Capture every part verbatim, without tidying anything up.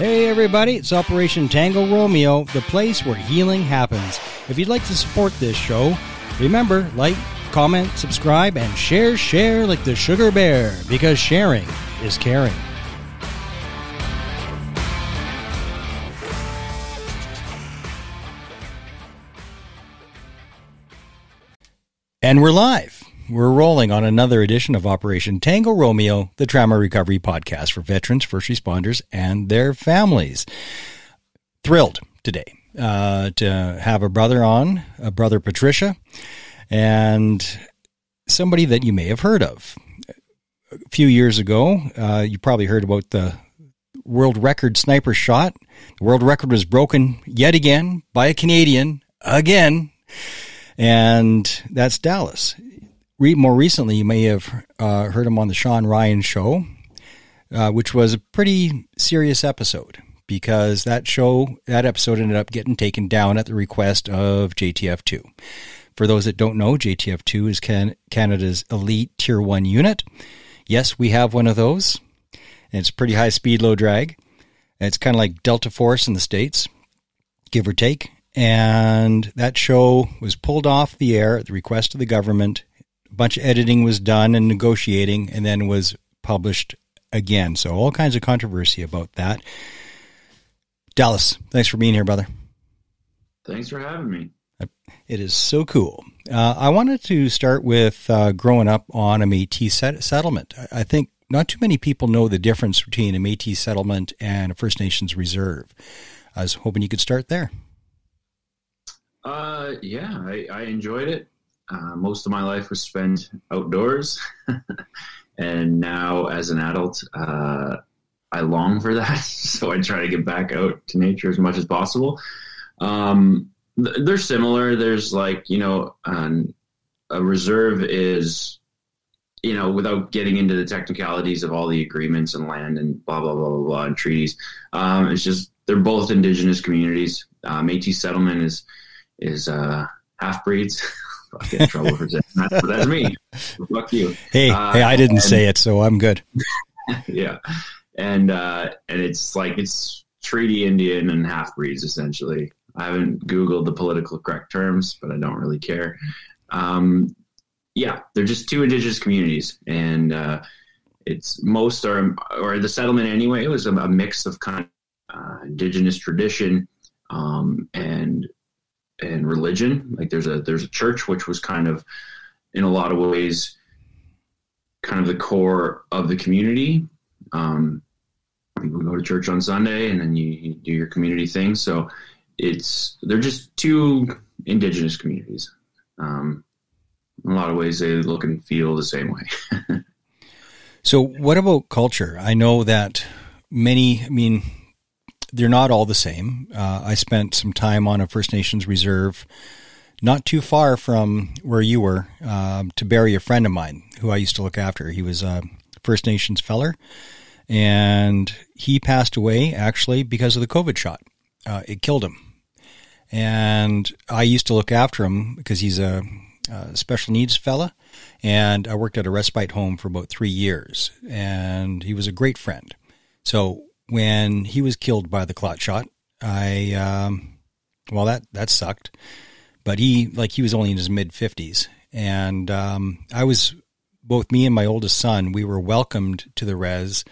Hey everybody, it's Operation Tango Romeo, the place where healing happens. If you'd like to support this show, remember, like, comment, subscribe, and share, share like the sugar bear, because sharing is caring. And we're live. We're rolling on another edition of Operation Tango Romeo, the trauma recovery podcast for veterans, first responders, and their families. Thrilled today uh, to have a brother on, a brother Patricia, and somebody that you may have heard of. A few years ago, uh, you probably heard about the world record sniper shot. The world record was broken yet again by a Canadian, again. And that's Dallas. Re- more recently, you may have uh, heard him on the Sean Ryan show, uh, which was a pretty serious episode because that show, that episode ended up getting taken down at the request of J T F two. For those that don't know, J T F two is Can- Canada's elite tier one unit. Yes, we have one of those. And it's pretty high speed, low drag. And it's kind of like Delta Force in the States, give or take. And that show was pulled off the air at the request of the government. A bunch of editing was done and negotiating, and then was published again. So all kinds of controversy about that. Dallas, thanks for being here, brother. Thanks for having me. It is so cool. Uh, I wanted to start with uh, growing up on a Métis set- settlement. I-, I think not too many people know the difference between a Métis settlement and a First Nations reserve. I was hoping you could start there. Uh, yeah, I, I enjoyed it. Uh, most of my life was spent outdoors and now as an adult, uh, I long for that. So I try to get back out to nature as much as possible. Um, th- they're similar. There's like, you know, um, a reserve is, you know, without getting into the technicalities of all the agreements and land and blah, blah, blah, blah, blah and treaties. Um, it's just, they're both indigenous communities. Uh, Métis settlement is, is uh, half-breeds. I get in trouble for saying that, but that's me. Fuck you. Hey, uh, hey, I didn't and, say it, so I'm good. Yeah. And uh, and it's like it's treaty Indian and half-breeds, essentially. I haven't Googled the political correct terms, but I don't really care. Um, yeah, they're just two indigenous communities. And uh, it's most are, or the settlement anyway, it was a, a mix of kind of uh, indigenous tradition um, and and religion. Like there's a, there's a church, which was kind of in a lot of ways, kind of the core of the community. Um, people go to church on Sunday and then you, you do your community thing. So it's, they're just two indigenous communities. Um, in a lot of ways they look and feel the same way. So what about culture? I know that many, I mean, they're not all the same. Uh, I spent some time on a First Nations reserve, not too far from where you were, um, to bury a friend of mine who I used to look after. He was a First Nations feller, and he passed away actually because of the COVID shot. Uh, it killed him. And I used to look after him because he's a, a special needs fella, and I worked at a respite home for about three years, and he was a great friend. So when he was killed by the clot shot, I, um, well, that, that sucked, but he, like, he was only in his mid fifties. And, um, I was, both me and my oldest son, we were welcomed to the res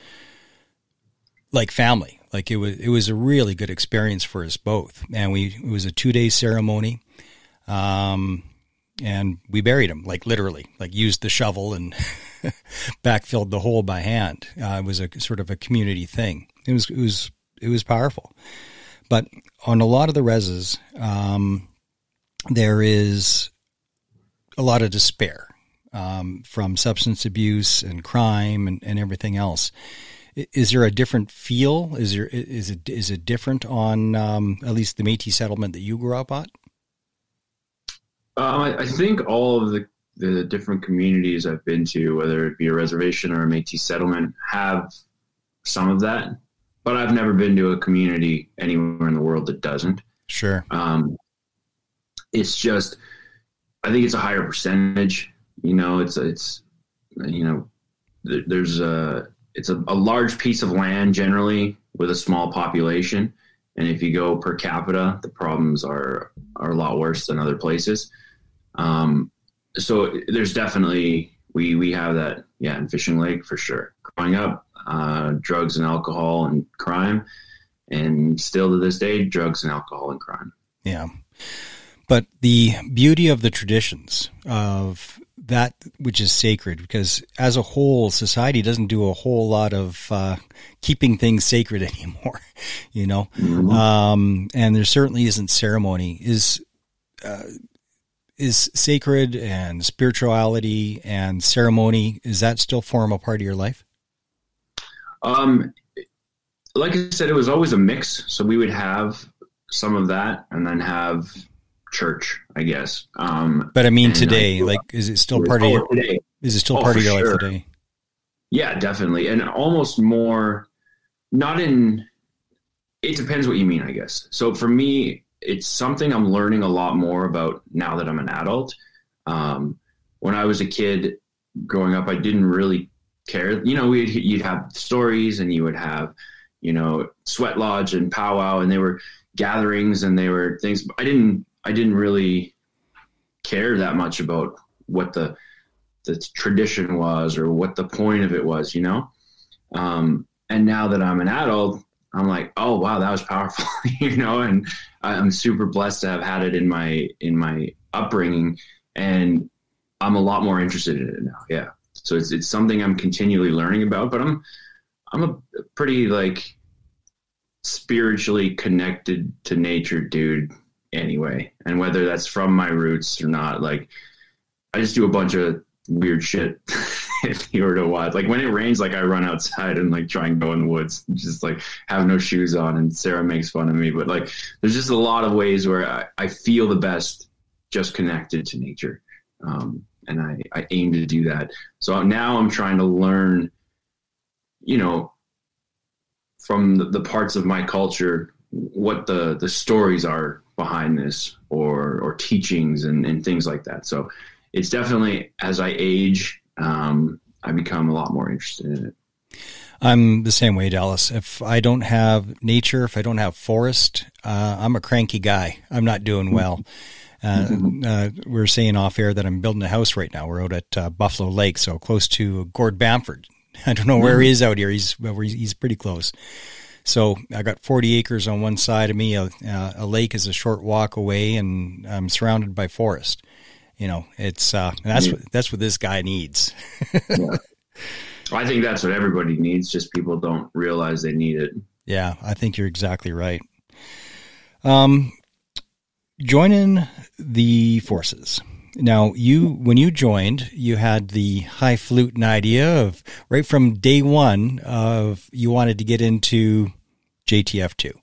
like family. Like it was, it was a really good experience for us both. And we, it was a two day ceremony. Um, and we buried him, like literally, like used the shovel and backfilled the hole by hand. Uh, it was a sort of a community thing. It was, it was, it was powerful, but on a lot of the reses, um, there is a lot of despair, um, from substance abuse and crime and, and everything else. Is there a different feel? Is there, is it, is it different on, um, at least the Métis settlement that you grew up at? Um, I, I think all of the, the different communities I've been to, whether it be a reservation or a Métis settlement, have some of that, but I've never been to a community anywhere in the world that doesn't. Sure. Um, it's just, I think it's a higher percentage, you know, it's, it's, you know, th- there's a, it's a, a large piece of land generally with a small population. And if you go per capita, the problems are, are a lot worse than other places. Um, so there's definitely, we, we have that, yeah, in Fishing Lake for sure. Growing up, uh, drugs and alcohol and crime, and still to this day, drugs and alcohol and crime. Yeah. But the beauty of the traditions of that, which is sacred, because as a whole, society doesn't do a whole lot of uh, keeping things sacred anymore, you know, mm-hmm. um, and there certainly isn't ceremony. Is uh, is sacred and spirituality and ceremony, is that still form a part of your life? Um, like I said, it was always a mix. So we would have some of that and then have church, I guess. Um, but I mean, today, I like, is it still part of your, today. is it still oh, part of your sure. life today? Yeah, definitely. And almost more, not in, it depends what you mean, I guess. So for me, it's something I'm learning a lot more about now that I'm an adult. Um, when I was a kid growing up, I didn't really care. You know, we'd, you'd have stories and you would have, you know, sweat lodge and powwow, and they were gatherings and they were things. I didn't, I didn't really care that much about what the the tradition was or what the point of it was, you know? Um, and now that I'm an adult, I'm like, oh wow, that was powerful, you know? And I'm super blessed to have had it in my, in my upbringing, and I'm a lot more interested in it now. Yeah. So it's, it's something I'm continually learning about, but I'm, I'm a pretty like spiritually connected to nature dude anyway, and whether that's from my roots or not, like I just do a bunch of weird shit. If you were to watch, like when it rains, like I run outside and like try and go in the woods, just like have no shoes on, and Sarah makes fun of me, but like there's just a lot of ways where I, I feel the best just connected to nature, um and I, I aim to do that. So now I'm trying to learn, you know, from the, the parts of my culture what the the stories are behind this, or or teachings and, and things like that. So it's definitely, as I age, um, I become a lot more interested in it. I'm the same way, Dallas. If I don't have nature, if I don't have forest, uh, I'm a cranky guy. I'm not doing well. Uh, mm-hmm. uh, we we're saying off air that I'm building a house right now. We're out at uh, Buffalo Lake, so close to Gord Bamford. I don't know where mm-hmm. he is out here. He's, well, he's pretty close. So I got forty acres on one side of me. A, uh, a lake is a short walk away, and I'm surrounded by forest. You know, it's uh, and that's what, that's what this guy needs. Yeah. I think that's what everybody needs. Just people don't realize they need it. Yeah, I think you're exactly right. Um, joining the forces. Now, you, when you joined, you had the high fluting idea of, right from day one, of you wanted to get into J T F two.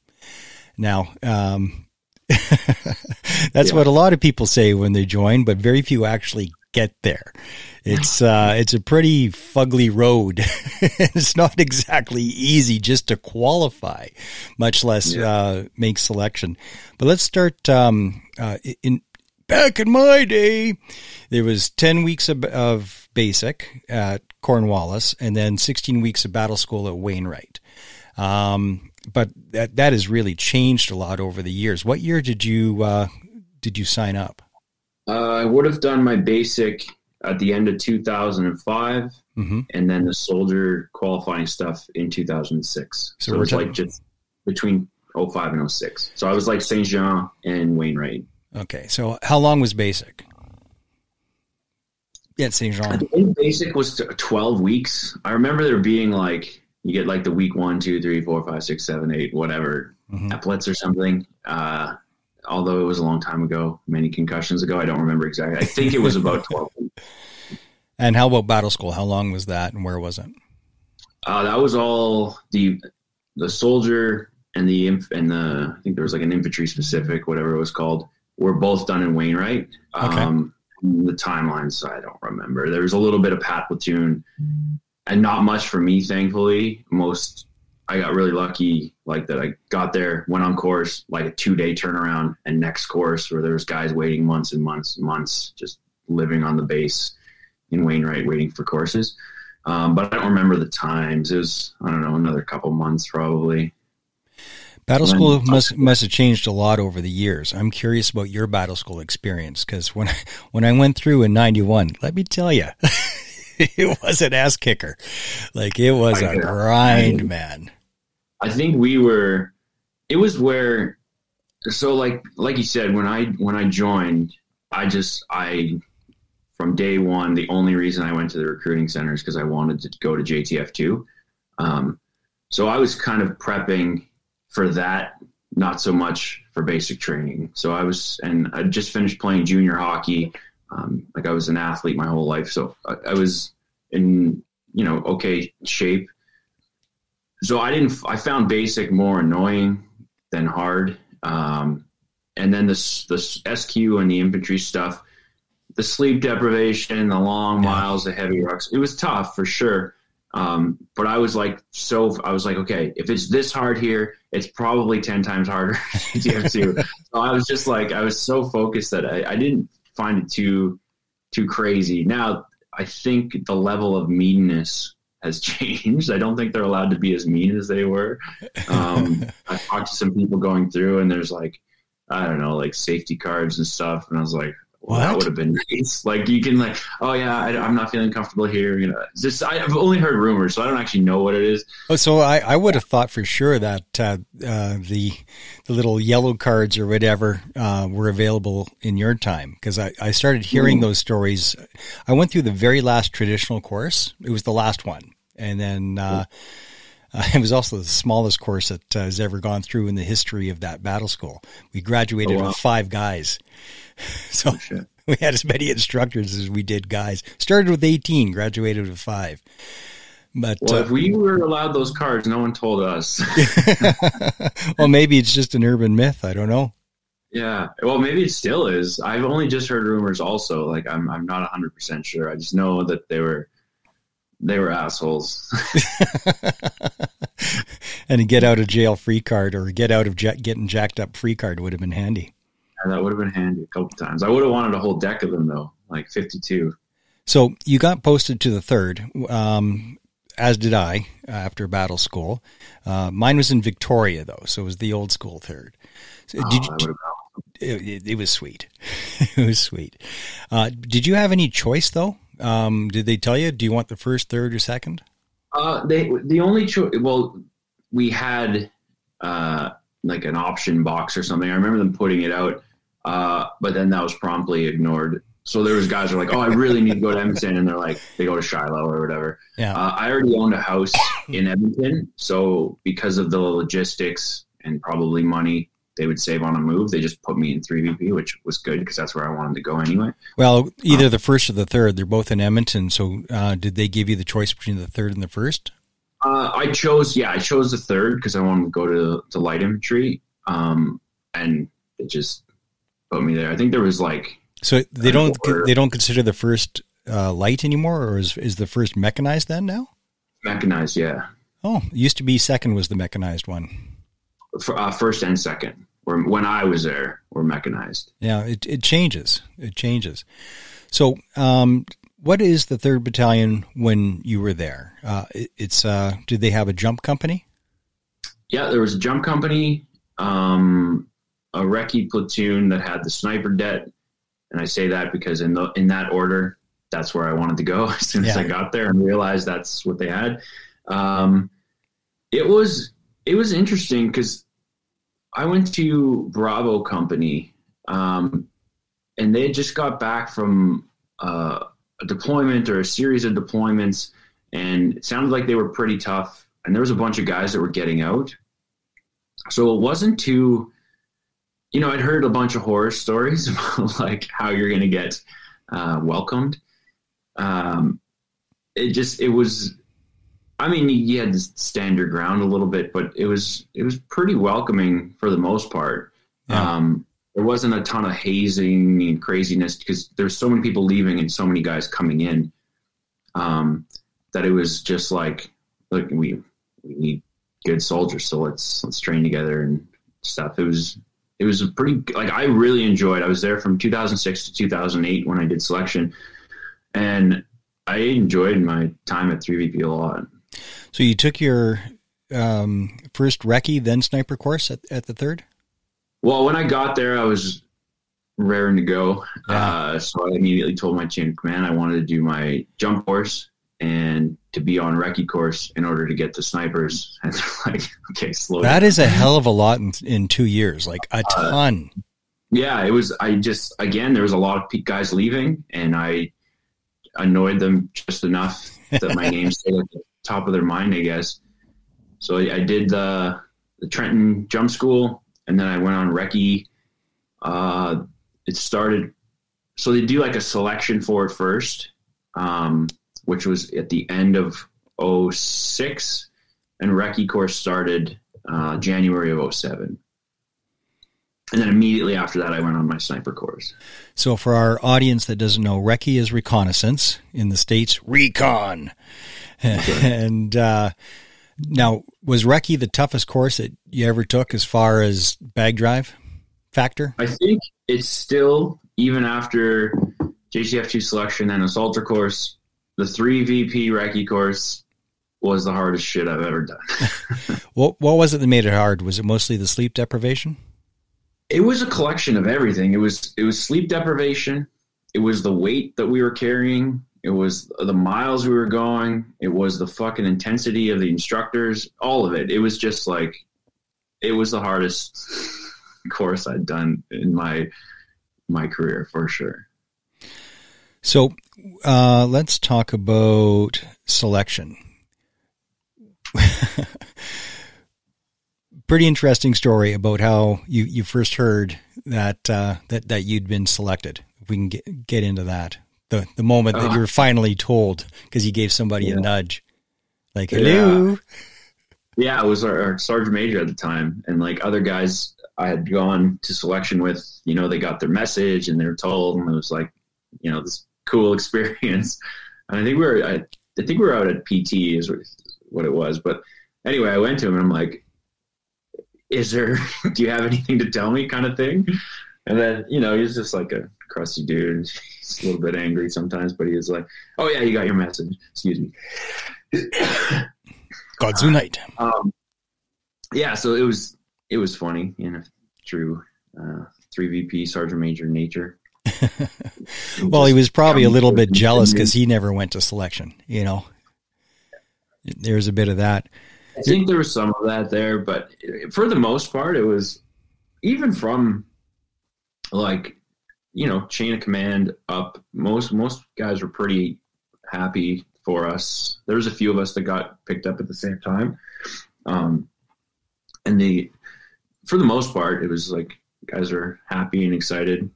Now, um, that's yeah. what a lot of people say when they join, but very few actually get there. It's uh, it's a pretty fugly road. It's not exactly easy just to qualify, much less yeah. uh, make selection. But let's start um, uh, in. Back in my day, there was ten weeks of, of basic at Cornwallis, and then sixteen weeks of battle school at Wainwright. Um, but that, that has really changed a lot over the years. What year did you uh, did you sign up? Uh, I would have done my basic at the end of two thousand five, mm-hmm. and then the soldier qualifying stuff in two thousand six. So, so it was talking- like just between oh five and oh six. So I was like Saint Jean and Wainwright. Okay, so how long was basic? Yeah, Saint Jean. I think basic was twelve weeks. I remember there being like, you get like the week one, two, three, four, five, six, seven, eight, whatever, mm-hmm. applets or something. Uh, although it was a long time ago, many concussions ago, I don't remember exactly. I think it was about twelve weeks. And how about battle school? How long was that, and where was it? Uh, that was all the the soldier and the inf- and the I think there was like an infantry specific, whatever it was called. We're both done in Wainwright. Um, okay. The timelines, I don't remember. There was a little bit of Pat platoon, and not much for me, thankfully. Most, I got really lucky, like that I got there, went on course, like a two-day turnaround, and next course, where there was guys waiting months and months and months, just living on the base in Wainwright, waiting for courses. Um, but I don't remember the times. It was, I don't know, another couple months probably. Battle school must must have changed a lot over the years. I'm curious about your battle school experience, because when I, when I went through in ninety-one, let me tell you, it was an ass kicker. Like, it was a grind, I mean, man. I think we were. It was where. So like like you said, when I when I joined, I just I from day one, the only reason I went to the recruiting center is because I wanted to go to J T F two. Um, so I was kind of prepping for that, not so much for basic training. So I was, and I just finished playing junior hockey. Um, like I was an athlete my whole life. So I, I was in, you know, okay shape. So I didn't, I found basic more annoying than hard. Um, and then this, this S Q and the infantry stuff, the sleep deprivation, the long miles, the heavy rucks, it was tough for sure. Um, but I was like, so I was like, okay, if it's this hard here, it's probably ten times harder. So I was just like, I was so focused that I, I didn't find it too, too crazy. Now I think the level of meanness has changed. I don't think they're allowed to be as mean as they were. Um, I talked to some people going through and there's like, I don't know, like safety cards and stuff. And I was like, well, that would have been nice. Like, you can like, oh yeah, I, I'm not feeling comfortable here. You know, just, I've only heard rumors, so I don't actually know what it is. Oh, so I, I would have thought for sure that uh, uh, the the little yellow cards or whatever uh, were available in your time, because I, I started hearing mm. those stories. I went through the very last traditional course. It was the last one. And then uh, mm. uh, it was also the smallest course that has ever gone through in the history of that battle school. We graduated oh, wow. with five guys. So oh, we had as many instructors as we did guys. Started with eighteen, graduated with five. But well, uh, if we were allowed those cards, no one told us. Well, maybe it's just an urban myth. I don't know. Yeah. Well, maybe it still is. I've only just heard rumors also. Like, I'm I'm not one hundred percent sure. I just know that they were they were assholes. And a get out of jail free card or get out of ja- getting jacked up free card would have been handy. That would have been handy a couple times. I would have wanted a whole deck of them, though, like fifty-two. So you got posted to the third, um, as did I, after battle school. Uh, mine was in Victoria, though, so it was the old school third. So oh, did you, it, it, it was sweet. It was sweet. Uh, did you have any choice, though? Um, did they tell you, do you want the first, third, or second? Uh, they the only choice, well, we had uh, like an option box or something. I remember them putting it out. Uh, but then that was promptly ignored. So there was guys who were like, oh, I really need to go to Edmonton. And they're like, they go to Shiloh or whatever. Yeah. Uh, I already owned a house in Edmonton. So because of the logistics and probably money they would save on a move, they just put me in three V P, which was good because that's where I wanted to go anyway. Well, either um, the first or the third, they're both in Edmonton. So uh, did they give you the choice between the third and the first? Uh, I chose, yeah, I chose the third because I wanted to go to, to light infantry. Um, and it just... put me there. I think there was like, so they don't order. They don't consider the first uh, light anymore, or is is the first mechanized then now? Mechanized, yeah. Oh, it used to be second was the mechanized one. For, uh, first and second, or when I was there, were mechanized. Yeah, it it changes. It changes. So, um, what is the third battalion when you were there? Uh, it, it's uh, did they have a jump company? Yeah, there was a jump company. Um, a recce platoon that had the sniper det. And I say that because in the, in that order, that's where I wanted to go as soon yeah. as I got there and realized that's what they had. Um, it was, it was interesting because I went to Bravo Company um, and they just got back from uh, a deployment or a series of deployments. And it sounded like they were pretty tough. And there was a bunch of guys that were getting out. So it wasn't too, you know, I'd heard a bunch of horror stories about like how you're going to get uh, welcomed. Um, it just, it was, I mean, you had to stand your ground a little bit, but it was, it was pretty welcoming for the most part. Yeah. Um, there wasn't a ton of hazing and craziness because there's so many people leaving and so many guys coming in um, that it was just like, look, we, we need good soldiers. So let's, let's train together and stuff. It was, It was a pretty, like, I really enjoyed, I was there from two thousand six to two thousand eight when I did selection. And I enjoyed my time at three V P a lot. So you took your um, first recce, then sniper course at, at the third? Well, when I got there, I was raring to go. Yeah. Uh, so I immediately told my chain of command I wanted to do my jump course and to be on recce course in order to get to snipers. And they're like, okay, slow down. That is a hell of a lot in, in two years, like a ton. Uh, yeah, it was. I just, again, there was a lot of guys leaving, and I annoyed them just enough that my name stayed at the top of their mind, I guess. So I, I did the, the Trenton jump school. And then I went on recce. Uh, it started, so they do like a selection for it first, um, which was at the end of oh six, and recce course started uh, January of oh seven. And then immediately after that, I went on my sniper course. So for our audience that doesn't know, recce is reconnaissance. In the States, recon. Okay. And uh, now, was recce the toughest course that you ever took as far as bag drive factor? I think it's still, even after J T F two selection and assaulter course, the three V P recce course was the hardest shit I've ever done. what, what was it that made it hard? Was it mostly the sleep deprivation? It was a collection of everything. It was, it was sleep deprivation. It was the weight that we were carrying. It was the miles we were going. It was the fucking intensity of the instructors, all of it. It was just like, it was the hardest course I'd done in my, my career for sure. So uh, let's talk about selection. Pretty interesting story about how you, you first heard that, uh, that, that you'd been selected. We can get, get into that. The, the moment that uh, you were finally told, because you gave somebody yeah. a nudge, like, hello. Yeah, yeah, it was our, our sergeant major at the time. And like other guys I had gone to selection with, you know, they got their message and they were told, and it was like, you know, this cool experience. And I think we were, I, I think we were out at P T is what it was. But anyway, I went to him and I'm like, is there, do you have anything to tell me kind of thing? And then, you know, he was just like a crusty dude. He's a little bit angry sometimes, but he was like, oh yeah, you got your message. Excuse me. God's night. Uh, um, yeah. So it was, it was funny in a true, uh, three V P sergeant major nature. Well, he was probably a little bit jealous because he never went to selection, you know, there's a bit of that. I think there was some of that there, but for the most part, it was even from like, you know, chain of command up. Most most guys were pretty happy for us. There was a few of us that got picked up at the same time, um, and the for the most part, it was like guys are happy and excited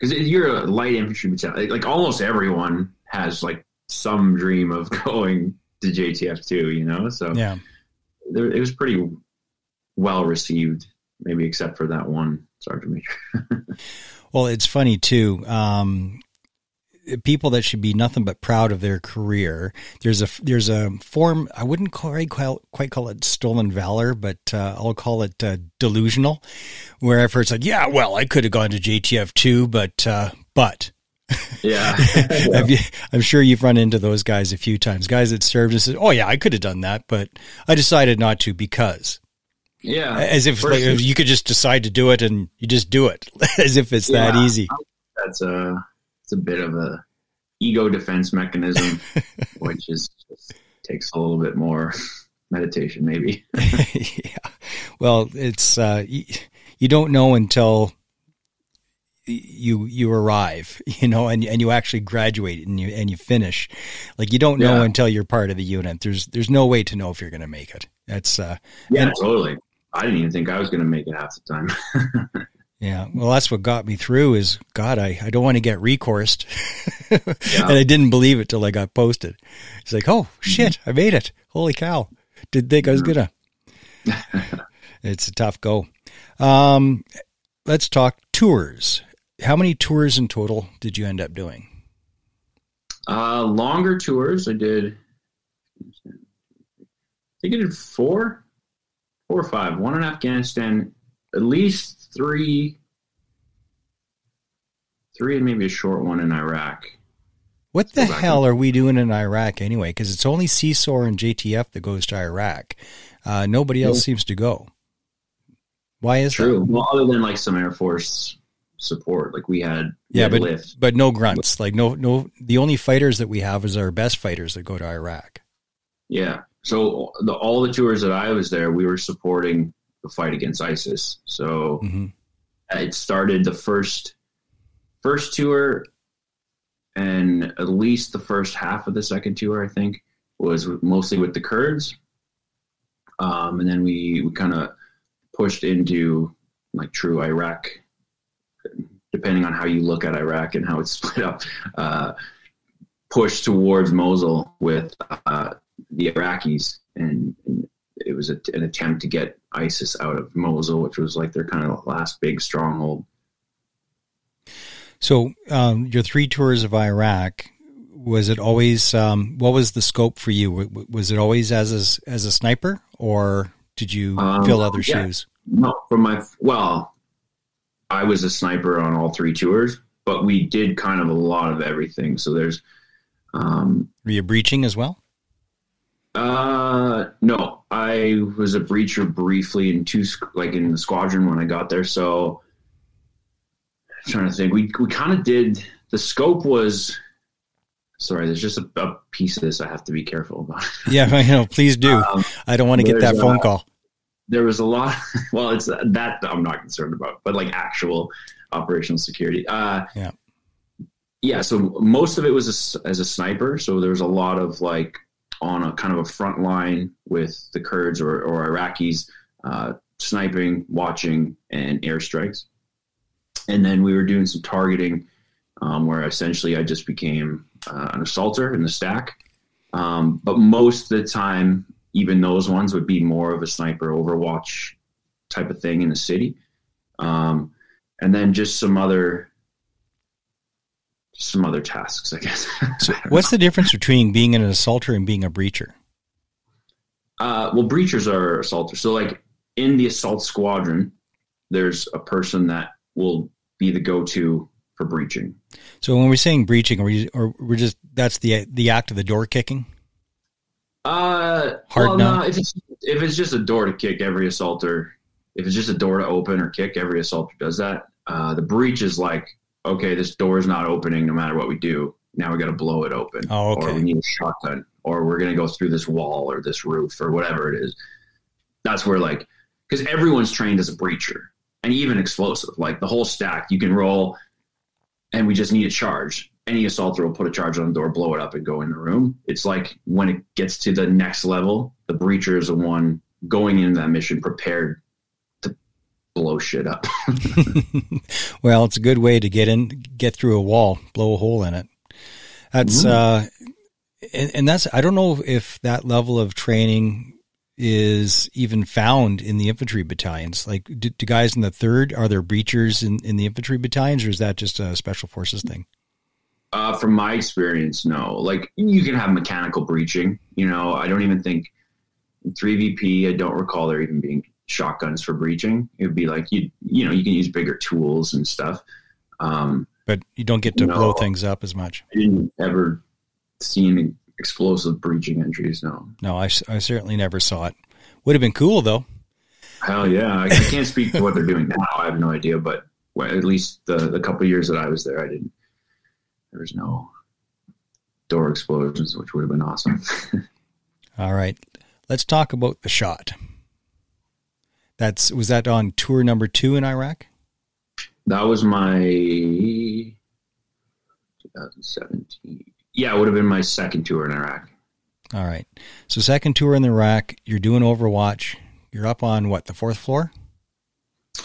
because you're a light infantry battalion. Like almost everyone has like some dream of going to J T F two, you know. So yeah, there, it was pretty well received, maybe except for that one sergeant major. Well, it's funny too. Um, people that should be nothing but proud of their career. There's a there's a form. I wouldn't quite call, quite call it stolen valor, but uh, I'll call it uh, delusional. Where I've heard it's like, yeah, well, I could have gone to J T F two, but uh, but yeah, yeah. You, I'm sure you've run into those guys a few times. Guys that served and said, oh yeah, I could have done that, but I decided not to because. Yeah. As if, like, if you could just decide to do it and you just do it as if it's yeah, that easy. That's a, it's a bit of a ego defense mechanism, which is, just takes a little bit more meditation maybe. Yeah. Well, it's, uh, you, you don't know until you, you arrive, you know, and, and you actually graduate and you, and you finish. Like you don't know yeah. until you're part of the unit. There's, there's no way to know if you're going to make it. That's, uh, yeah, and, totally. I didn't even think I was going to make it half the time. Yeah. Well, that's what got me through is, God, I, I don't want to get recourse. Yeah. And I didn't believe it till I got posted. It's like, oh, shit, I made it. Holy cow. Didn't think I was going to. It's a tough go. Um, let's talk tours. How many tours in total did you end up doing? Uh, longer tours. I did, I think I did four. Four or five, one in Afghanistan, at least three, three and maybe a short one in Iraq. What the hell are we doing in Iraq anyway? Because it's only C S O R and J T F that goes to Iraq. Uh, nobody else seems to go. Why is True. that? Well, other than like some Air Force support, like we had. We yeah, had but lift. but no grunts. Like no no. The only fighters that we have is our best fighters that go to Iraq. Yeah. So the, all the tours that I was there, we were supporting the fight against ISIS. So mm-hmm. it started the first first tour. And at least the first half of the second tour, I think, was mostly with the Kurds. Um, and then we, we kind of pushed into, like, true Iraq, depending on how you look at Iraq and how it's split up, uh, pushed towards Mosul with uh, the Iraqis. And, and it was a, an attempt to get ISIS out of Mosul, which was, like, their kind of last big stronghold. So um, your three tours of Iraq, was it always, um, what was the scope for you? Was it always as a, as a sniper, or did you um, fill other yeah. shoes? No, from my, well, I was a sniper on all three tours, but we did kind of a lot of everything. So there's... Um, were you breaching as well? Uh, no, I was a breacher briefly in two, like in the squadron when I got there. So... I'm trying to think. We we kind of did – the scope was – sorry, there's just a, a piece of this I have to be careful about. Yeah, you know, please do. Um, I don't want to get that phone a, call. There was a lot – well, it's that I'm not concerned about, but like actual operational security. Uh, yeah. Yeah, so most of it was a, as a sniper. So there was a lot of like on a kind of a front line with the Kurds or, or Iraqis, uh, sniping, watching, and airstrikes. And then we were doing some targeting, um, where essentially I just became uh, an assaulter in the stack. Um, but most of the time, even those ones would be more of a sniper overwatch type of thing in the city. Um, and then just some other some other tasks, I guess. So what's the difference between being an assaulter and being a breacher? Uh, well, breachers are assaulters. So like in the assault squadron, there's a person that will be the go-to for breaching. So when we're saying breaching, are we, or we're just, that's the the act of the door kicking? Uh, Hard well, no, if it's, if it's just a door to kick, every assaulter, if it's just a door to open or kick, every assaulter does that. Uh, the breach is like, okay, this door is not opening no matter what we do. Now we got to blow it open. Oh, okay. Or we need a shotgun, or we're going to go through this wall or this roof or whatever it is. That's where like, because everyone's trained as a breacher. And even explosive, like the whole stack, you can roll, and we just need a charge. Any assaulter will put a charge on the door, blow it up, and go in the room. It's like when it gets to the next level, the breacher is the one going into that mission prepared to blow shit up. Well, it's a good way to get in, get through a wall, blow a hole in it. That's, mm-hmm. uh, and, and that's, I don't know if that level of training is even found in the infantry battalions. Like, do, do guys in the third, are there breachers in, in the infantry battalions, or is that just a special forces thing? Uh, from my experience, no. Like, you can have mechanical breaching. You know, I don't even think in three V P, I don't recall there even being shotguns for breaching. It would be like, you you know, you can use bigger tools and stuff. Um, but you don't get to no, blow things up as much. I didn't ever see any explosive breaching entries, no. No, I, I certainly never saw it. Would have been cool, though. Hell yeah. I, I can't speak to what they're doing now. I have no idea, but well, at least the, the couple of years that I was there, I didn't. There was no door explosions, which would have been awesome. All right. Let's talk about the shot. That's was that on tour number two in Iraq? That was my twenty seventeen. Yeah, it would have been my second tour in Iraq. All right. So second tour in Iraq, you're doing Overwatch. You're up on, what, the fourth floor?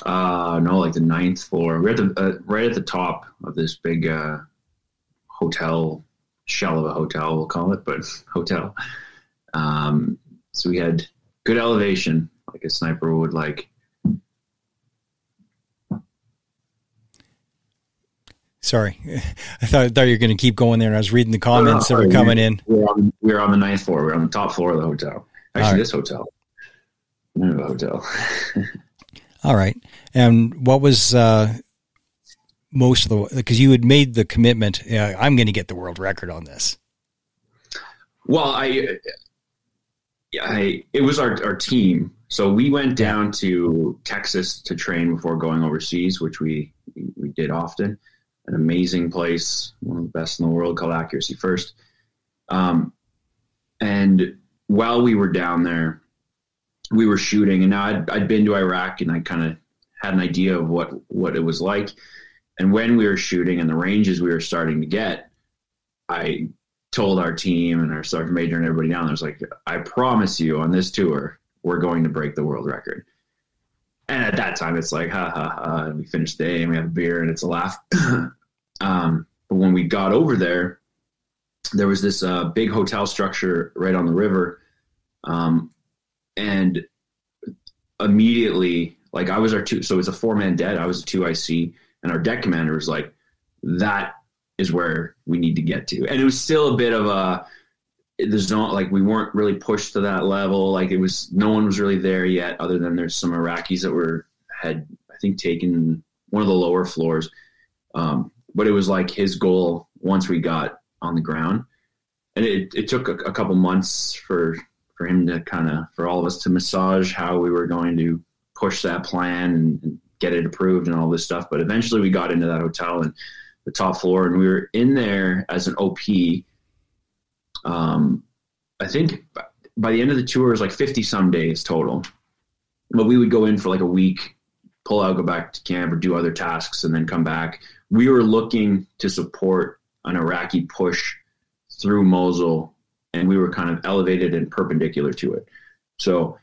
Uh, no, like the ninth floor. We're at the, uh, right at the top of this big uh, hotel, shell of a hotel, we'll call it, but hotel. Um, so we had good elevation, like a sniper would like. Sorry, I thought, I thought you were going to keep going there, and I was reading the comments no, no, that were coming in. We're on, we're on the ninth floor. We're on the top floor of the hotel. Actually, right. This hotel. New hotel. All right. And what was uh, most of the, because you had made the commitment, uh, I'm going to get the world record on this? Well, I, I it was our, our team. So we went down to Texas to train before going overseas, which we, we did often. An amazing place, one of the best in the world, called Accuracy First. Um, and while we were down there, we were shooting, and now I'd, I'd been to Iraq, and I kind of had an idea of what, what it was like. And when we were shooting and the ranges we were starting to get, I told our team and our sergeant major and everybody down there, I was like, I promise you on this tour, we're going to break the world record. And at that time, it's like, ha, ha, ha, and we finish the day, and we have a beer, and it's a laugh. um, but when we got over there, there was this uh, big hotel structure right on the river, um, and immediately, like, I was our two, so it's a four-man dead, I was a two I C, and our deck commander was like, that is where we need to get to. And it was still a bit of a, there's not, like, we weren't really pushed to that level. Like, it was, no one was really there yet, other than there's some Iraqis that were, had, I think, taken one of the lower floors. Um, but it was like his goal once we got on the ground. And it, it took a, a couple months for, for him to kind of, for all of us to massage how we were going to push that plan and, and get it approved and all this stuff. But eventually we got into that hotel and the top floor, and we were in there as an O P. Um, I think by the end of the tour, it was like fifty some days total, but we would go in for like a week, pull out, go back to camp, or do other tasks, and then come back. We were looking to support an Iraqi push through Mosul, and we were kind of elevated and perpendicular to it. So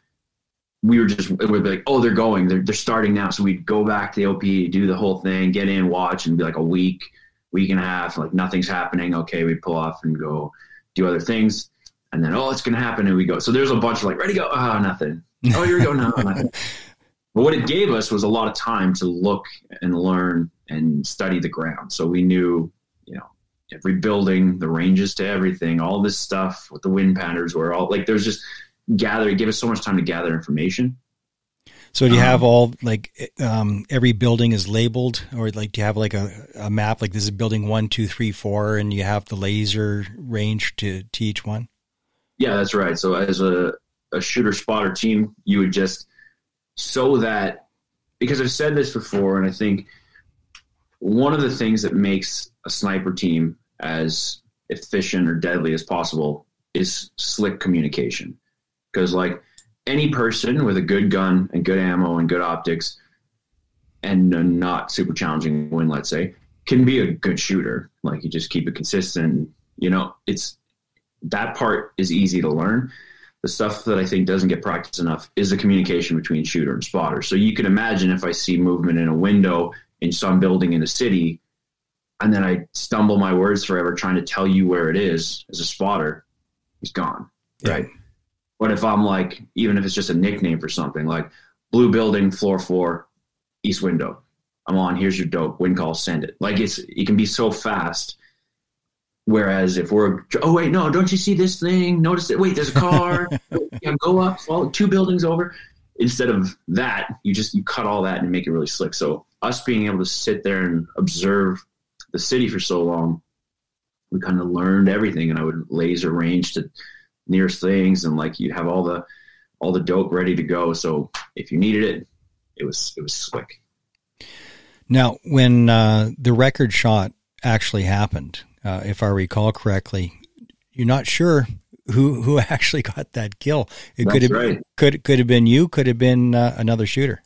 we were just, it would be like, oh, they're going, they're, they're starting now. So we'd go back to the O P, do the whole thing, get in, watch, and be like a week, week and a half, like nothing's happening. Okay. We'd pull off and go do other things, and then, oh, it's going to happen, and we go. So there's a bunch of like, ready, go, oh, nothing. Oh, here we go, no, nothing. But what it gave us was a lot of time to look and learn and study the ground. So we knew, you know, every building, the ranges to everything, all this stuff, what the wind patterns were, all, like, there's just gather, it gave us so much time to gather information. So do you have all, like, um, every building is labeled, or like, do you have like a, a map, like this is building one, two, three, four, and you have the laser range to, to each one? Yeah, that's right. So as a, a shooter spotter team, you would just, so that, because I've said this before, and I think one of the things that makes a sniper team as efficient or deadly as possible is slick communication. Because, like, any person with a good gun and good ammo and good optics and a not super challenging win, let's say, can be a good shooter. Like, you just keep it consistent. You know, it's, that part is easy to learn. The stuff that I think doesn't get practiced enough is the communication between shooter and spotter. So you can imagine if I see movement in a window in some building in a city, and then I stumble my words forever trying to tell you where it is, as a spotter, he's gone. Yeah. Right. But if I'm like, even if it's just a nickname for something, like blue building, floor four, east window, I'm on, here's your dope, wind call, send it. Like, it's, it can be so fast. Whereas if we're, oh, wait, no, don't you see this thing? Notice it. Wait, there's a car. Yeah, go up, follow, two buildings over. Instead of that, you just, you cut all that and make it really slick. So us being able to sit there and observe the city for so long, we kind of learned everything, and I would laser range to nearest things, and like, you have all the all the dope ready to go, so if you needed it, it was it was slick. Now, when uh the record shot actually happened, uh if I recall correctly, you're not sure who who actually got that kill. It That's could have right. could could have been you, could have been uh, another shooter.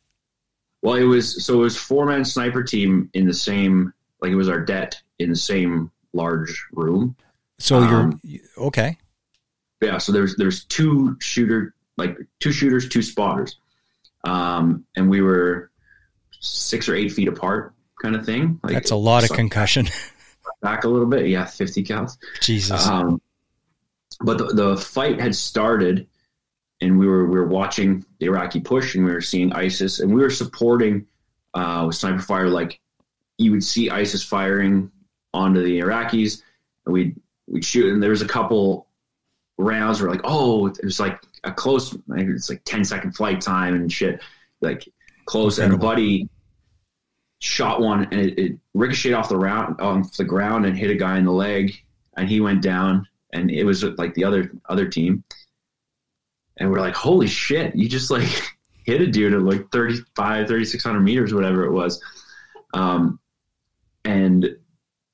Well, it was, so it was four-man sniper team in the same, like, it was our det in the same large room. So um, you're okay. Yeah, so there's there's two shooter like two shooters, two spotters, um, and we were six or eight feet apart, kind of thing. Like, that's a lot of concussion. Back a little bit, yeah, fifty counts. Jesus. Um, but the, the fight had started, and we were we were watching the Iraqi push, and we were seeing ISIS, and we were supporting uh, with sniper fire. Like, you would see ISIS firing onto the Iraqis, and we we'd shoot, and there was a couple rounds were like, oh, it was like a close, it's like ten second flight time and shit, like close. Incredible. And a buddy shot one, and it, it ricocheted off the round, off the ground, and hit a guy in the leg, and he went down. And it was like the other other team, and we're like, holy shit, you just like hit a dude at like thirty-five, thirty-six hundred meters, whatever it was. Um, and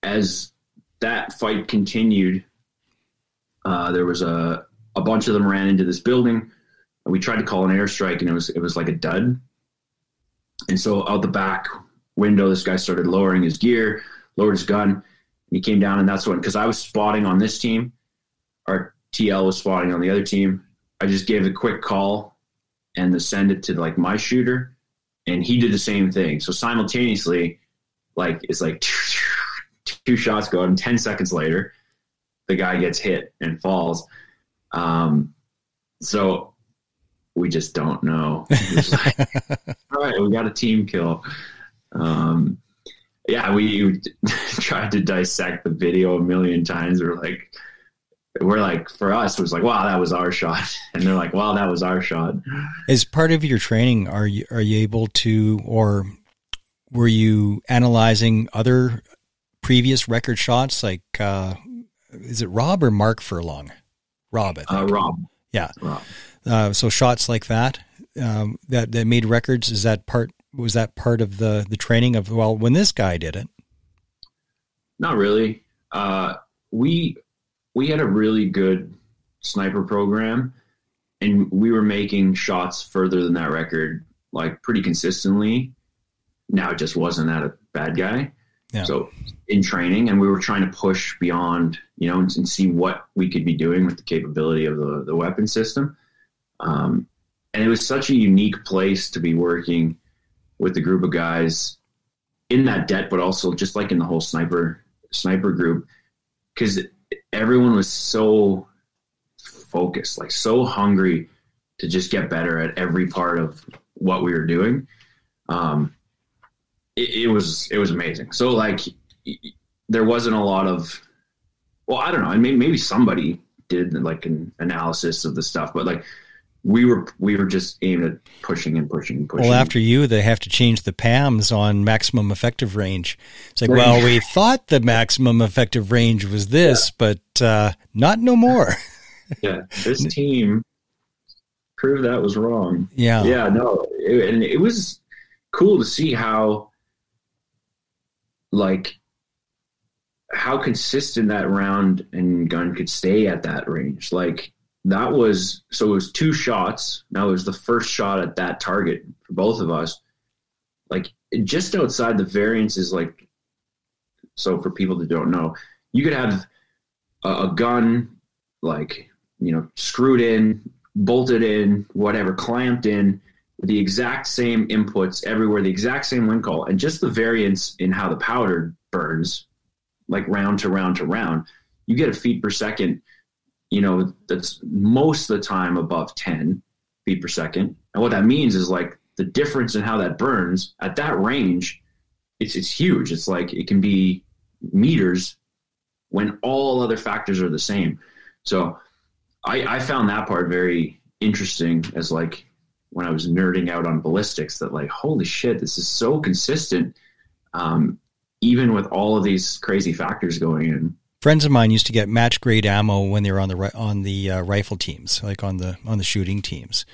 as that fight continued, uh, there was a a bunch of them ran into this building, and we tried to call an airstrike, and it was it was like a dud. And so out the back window, this guy started lowering his gear, lowered his gun, and he came down. And that's when, because I was spotting on this team, our T L was spotting on the other team, I just gave a quick call and the send it to like my shooter, and he did the same thing. So simultaneously, like it's like two shots go, and ten seconds later, the guy gets hit and falls. Um, so we just don't know. Like, all right, we got a team kill. Um, yeah, we, we tried to dissect the video a million times. We're like, we're like, for us, it was like, wow, that was our shot, and they're like, wow, that was our shot. As part of your training, are you are you able to, or were you analyzing other previous record shots? Like, uh, is it Rob or Mark Furlong? Rob, I think. Uh, Rob. Yeah. Rob. Uh, so shots like that, um, that, that made records, is that part, was that part of the, the training of, well, when this guy did it? Not really. Uh, we, we had a really good sniper program, and we were making shots further than that record, like pretty consistently. Now it just wasn't that a bad guy. Yeah. So in training, and we were trying to push beyond, you know, and, and see what we could be doing with the capability of the, the weapon system. Um, and it was such a unique place to be working with a group of guys in that debt, but also just like in the whole sniper sniper group, because everyone was so focused, like so hungry to just get better at every part of what we were doing. Um, it, it was it was amazing. So like there wasn't a lot of, well, I don't know, I mean, maybe somebody did like an analysis of the stuff, but like. We were we were just aimed at pushing and pushing and pushing. Well, after you, they have to change the P A Ms on maximum effective range. It's like, well, we thought the maximum effective range was this, yeah. but uh, not no more. Yeah, this team proved that was wrong. Yeah, yeah, no, it, and it was cool to see how, like, how consistent that round and gun could stay at that range, like. That was, so it was two shots. Now it was the first shot at that target for both of us. Like just outside the variance is like, so for people that don't know, you could have a, a gun, like, you know, screwed in, bolted in, whatever, clamped in, with the exact same inputs everywhere, the exact same wind call. And just the variance in how the powder burns, like round to round to round, you get a feet per second, you know, that's most of the time above ten feet per second. And what that means is like the difference in how that burns at that range, it's it's huge. It's like it can be meters when all other factors are the same. So I, I found that part very interesting as like when I was nerding out on ballistics that like, holy shit, this is so consistent, um, even with all of these crazy factors going in. Friends of mine used to get match grade ammo when they were on the on the uh, rifle teams, like on the on the shooting teams,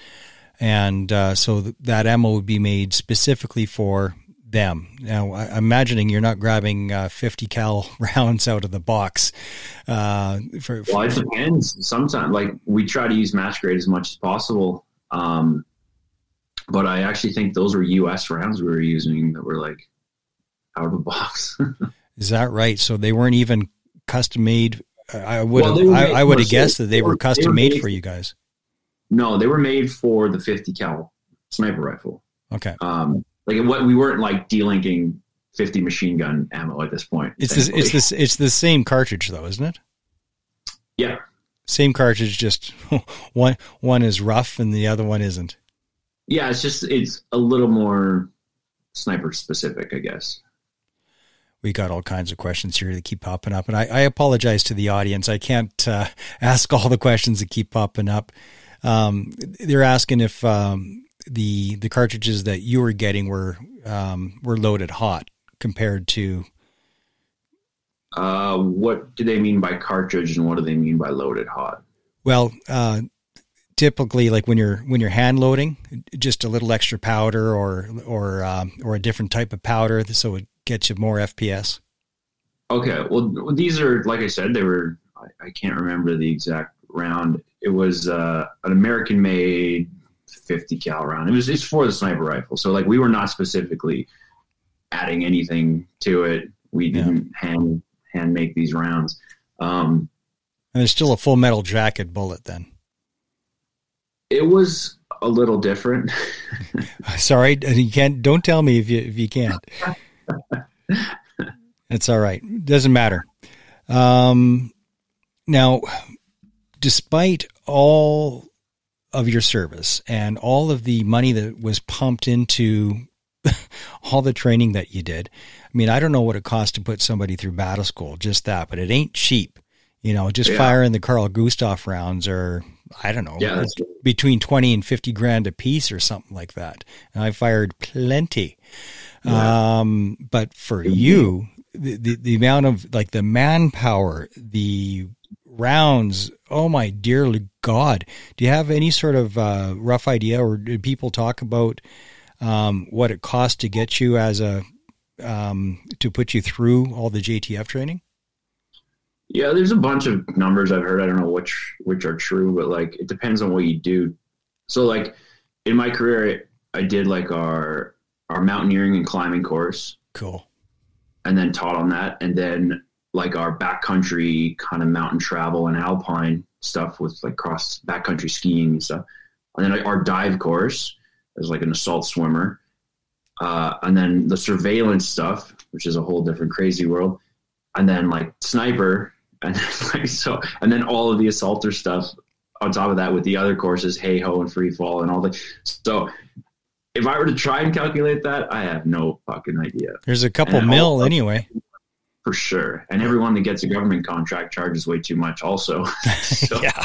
and uh, so th- that ammo would be made specifically for them. Now, I- imagining you're not grabbing uh, fifty cal rounds out of the box. Uh, for, for- well, it depends. Sometimes, like we try to use match grade as much as possible, um, but I actually think those were U S rounds we were using that were like out of the box. Is that right? So they weren't even custom made. I would well, have, I, I would have guessed that they were custom they were made, made for you guys. No, they were made for the fifty cal sniper rifle. Okay. Um, like what we weren't like delinking fifty machine gun ammo at this point. It's this, it's this it's the same cartridge though, isn't it? Yeah. Same cartridge, just one one is rough and the other one isn't. Yeah, it's just it's a little more sniper specific, I guess. We got all kinds of questions here that keep popping up, and I, I apologize to the audience. I can't uh, ask all the questions that keep popping up. Um, they're asking if um, the the cartridges that you were getting were um, were loaded hot compared to. Uh, what do they mean by cartridge, and what do they mean by loaded hot? Well, uh, typically, like when you're when you're hand loading, just a little extra powder or or um, or a different type of powder, so it gets you more F P S. Okay, well, these are, like I said, they were. I, I can't remember the exact round. It was uh, an American-made fifty cal round. It was it's for the sniper rifle, so like we were not specifically adding anything to it. We didn't yeah. hand hand make these rounds. Um, and it's still a Full Metal Jacket bullet then. It was a little different. Sorry, you can't. Don't tell me if you if you can't. That's all right. Doesn't matter. Um, now, despite all of your service and all of the money that was pumped into all the training that you did, I mean, I don't know what it costs to put somebody through battle school, just that, but it ain't cheap. You know, just yeah. firing the Carl Gustav rounds or I don't know, yeah, between twenty and fifty grand a piece or something like that. And I fired plenty. Yeah. Um, but for you, the, the, the amount of like the manpower, the rounds, oh my dear God, do you have any sort of uh, rough idea, or did people talk about um, what it costs to get you as a, um, to put you through all the J T F training? Yeah, there's a bunch of numbers I've heard. I don't know which which are true, but like it depends on what you do. So like in my career, I did like our our mountaineering and climbing course. Cool. And then taught on that, and then like our backcountry kind of mountain travel and alpine stuff with like cross backcountry skiing and stuff. And then like our dive course as like an assault swimmer, uh, and then the surveillance stuff, which is a whole different crazy world, and then like sniper. And like, so, and then all of the assaulter stuff on top of that with the other courses, hey ho and free fall and all that. So if I were to try and calculate that, I have no fucking idea. There's a couple mil all, anyway, for sure. And everyone that gets a government contract charges way too much also. So yeah.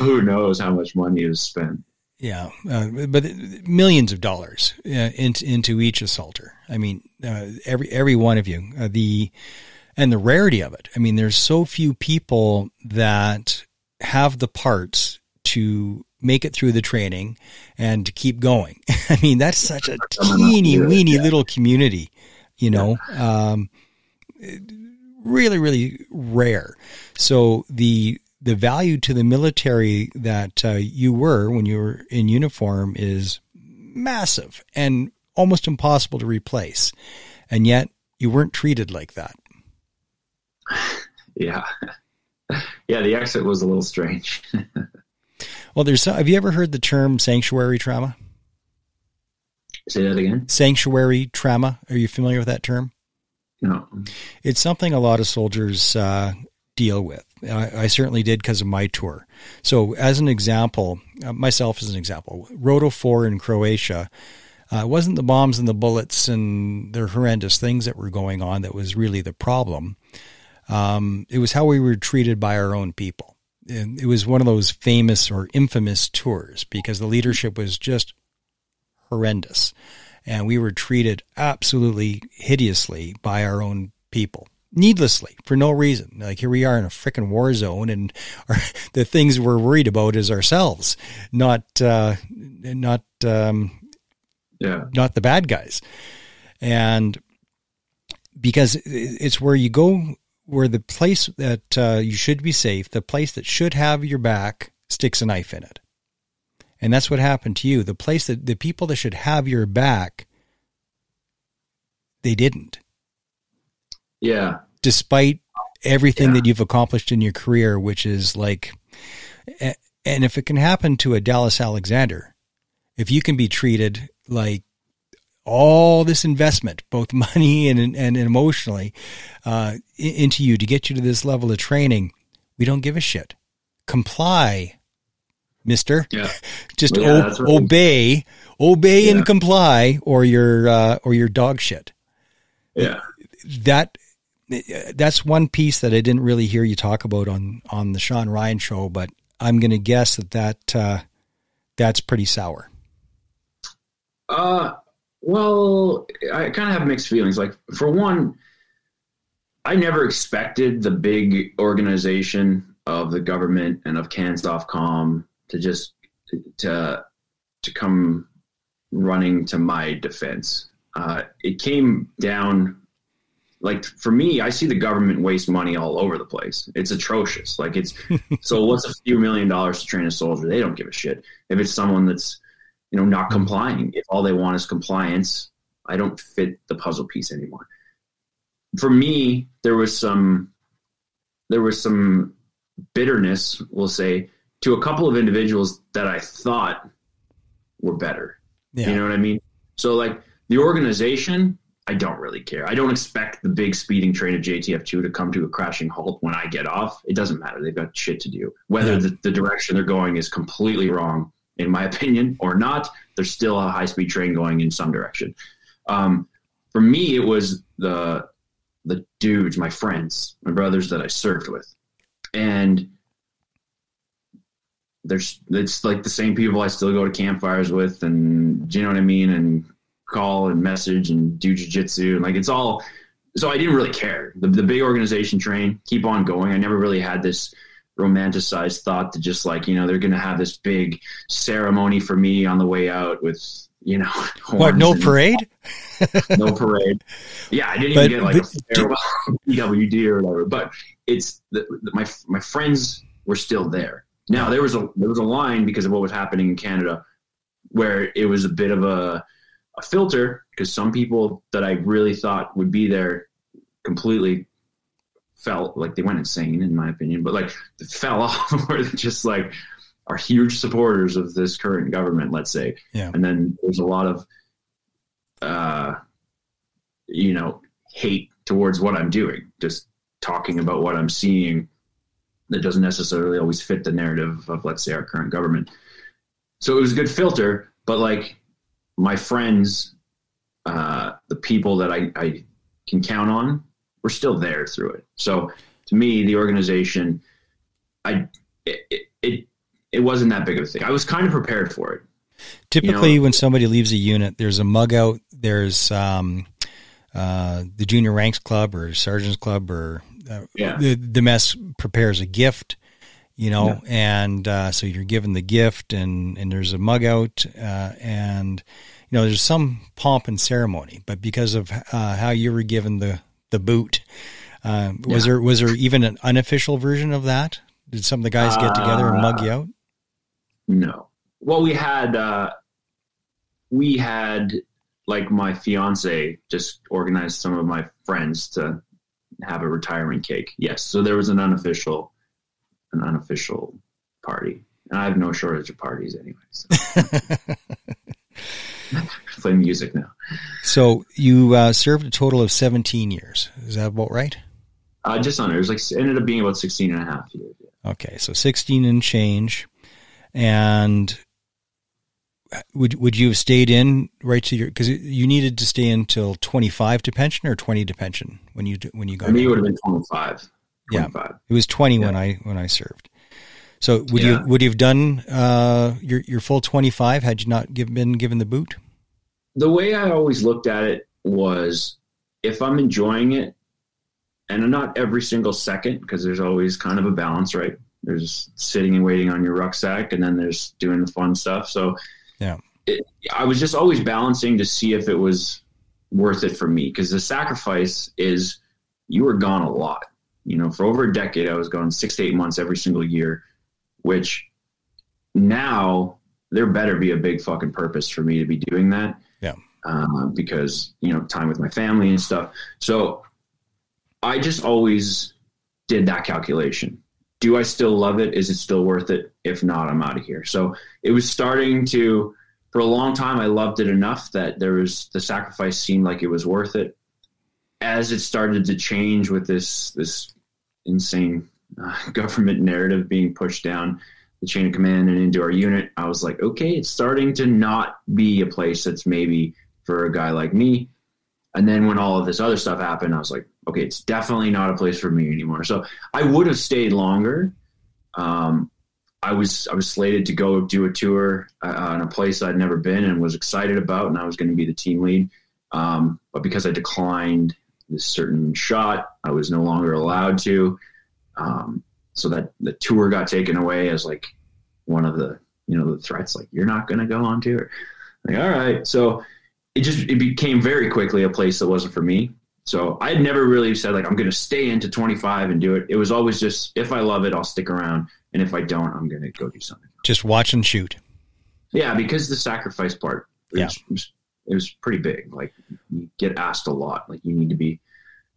Who knows how much money is spent. Yeah. Uh, but millions of dollars uh, in, into each assaulter. I mean, uh, every, every one of you, uh, the, and the rarity of it. I mean, there's so few people that have the parts to make it through the training and to keep going. I mean, that's such a teeny weeny yeah. little community, you know, yeah. um, really, really rare. So the, the value to the military that uh, you were when you were in uniform is massive and almost impossible to replace. And yet you weren't treated like that. Yeah. Yeah. The exit was a little strange. Well, there's, have you ever heard the term sanctuary trauma? Say that again. Sanctuary trauma. Are you familiar with that term? No. It's something a lot of soldiers uh, deal with. I, I certainly did because of my tour. So as an example, uh, myself as an example, Roto four in Croatia, uh, it wasn't the bombs and the bullets and the horrendous things that were going on that was really the problem. Um, it was how we were treated by our own people. And it was one of those famous or infamous tours because the leadership was just horrendous. And we were treated absolutely hideously by our own people. Needlessly, for no reason. Like, here we are in a freaking war zone, and our, the things we're worried about is ourselves, not uh, not um, yeah, not the bad guys. And because it's where you go, where the place that uh, you should be safe, the place that should have your back, sticks a knife in it, and that's what happened to you. The place that the people that should have your back, they didn't. Yeah. Despite everything yeah. that you've accomplished in your career, which is like, and if it can happen to a Dallas Alexander, if you can be treated like all this investment, both money and and emotionally, uh, into you to get you to this level of training, we don't give a shit. Comply, mister. Yeah. Just yeah, o- right. obey, obey yeah. and comply, or you're uh, or you're dog shit. Yeah. That that's one piece that I didn't really hear you talk about on, on the Sean Ryan show, but I'm going to guess that, that uh, that's pretty sour. Uh, well, I kind of have mixed feelings. Like, for one, I never expected the big organization of the government and of CANSOFCOM to just to to come running to my defense. Uh, it came down. Like, for me, I see the government waste money all over the place. It's atrocious. Like, it's so what's a few million dollars to train a soldier? They don't give a shit. If it's someone that's, you know, not complying, if all they want is compliance, I don't fit the puzzle piece anymore. For me, there was some, there was some bitterness, we'll say, to a couple of individuals that I thought were better. Yeah. You know what I mean? So, like, the organization, I don't really care. I don't expect the big speeding train of J T F two to come to a crashing halt when I get off. It doesn't matter. They've got shit to do. Whether yeah. the, the direction they're going is completely wrong, in my opinion, or not, there's still a high-speed train going in some direction. Um, for me, it was the the dudes, my friends, my brothers that I served with. And there's it's like the same people I still go to campfires with, and do you know what I mean? And call and message and do jiu-jitsu, and like, it's all, so I didn't really care. The, the big organization train, keep on going. I never really had this romanticized thought that just like, you know, they're going to have this big ceremony for me on the way out with, you know, what, no parade? No parade. Yeah. I didn't but, even get like but, a farewell E W D or whatever, but it's the, the, my, my friends were still there. Now there was a, there was a line because of what was happening in Canada where it was a bit of a, a filter, because some people that I really thought would be there completely felt like they went insane, in my opinion, but like they fell off or they just like are huge supporters of this current government, let's say. Yeah. And then there's a lot of, uh, you know, hate towards what I'm doing, just talking about what I'm seeing that doesn't necessarily always fit the narrative of, let's say, our current government. So it was a good filter, but like, my friends, uh, the people that I, I can count on, were still there through it. So to me, the organization, I it it, it wasn't that big of a thing. I was kind of prepared for it. Typically, you know, when somebody leaves a unit, there's a mug out, there's um, uh, the junior ranks club or sergeant's club or uh, yeah. the, the mess prepares a gift. You know, yeah. and uh, so you're given the gift, and, and there's a mug out, uh, and, you know, there's some pomp and ceremony. But because of uh, how you were given the, the boot, uh, yeah. was there was there even an unofficial version of that? Did some of the guys get together and mug you out? No. Well, we had, uh, we had like, my fiance just organized some of my friends to have a retirement cake. Yes, so there was an unofficial an unofficial party, and I have no shortage of parties anyway. So. Play music now. So you uh, served a total of seventeen years. Is that about right? Uh, just under. It was like, it ended up being about sixteen and a half years. Yeah. Okay. So sixteen and change. And would, would you have stayed in right to your, cause you needed to stay until twenty-five to pension or twenty to pension when you, when you got, for me, it would have been twenty-five. Yeah, it was twenty yeah. when I when I served. So would yeah. you would you have done uh, your your full twenty-five had you not give, been given the boot? The way I always looked at it was, if I'm enjoying it, and not every single second, because there's always kind of a balance, right? There's sitting and waiting on your rucksack, and then there's doing the fun stuff. So yeah, it, I was just always balancing to see if it was worth it for me, because the sacrifice is you were gone a lot. You know, for over a decade, I was gone six to eight months every single year, which now there better be a big fucking purpose for me to be doing that. Yeah. Uh, because, you know, time with my family and stuff. So I just always did that calculation. Do I still love it? Is it still worth it? If not, I'm out of here. So it was starting to, for a long time, I loved it enough that there was, the sacrifice seemed like it was worth it. As it started to change with this this insane uh, government narrative being pushed down the chain of command and into our unit, I was like, okay, it's starting to not be a place that's maybe for a guy like me. And then when all of this other stuff happened, I was like, okay, it's definitely not a place for me anymore. So I would have stayed longer. Um, I was I was slated to go do a tour uh, on a place I'd never been and was excited about, and I was going to be the team lead. Um, but because I declined this certain shot, I was no longer allowed to. Um, so that the tour got taken away as like one of the, you know, the threats, like, you're not going to go on tour. Like, all right. So it just, it became very quickly a place that wasn't for me. So I had never really said like, I'm going to stay into twenty-five and do it. It was always just, if I love it, I'll stick around. And if I don't, I'm going to go do something. Just watch and shoot. Yeah. Because the sacrifice part, it yeah. was, it was pretty big. Like, you get asked a lot, like, you need to be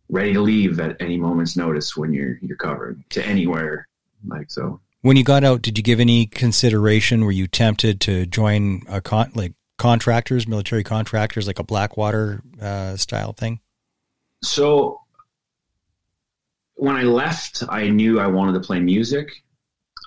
ready to leave at any moment's notice when you're, you're covered to anywhere. Like, so when you got out, did you give any consideration? Were you tempted to join a con like contractors, military contractors, like a Blackwater uh, style thing? So when I left, I knew I wanted to play music.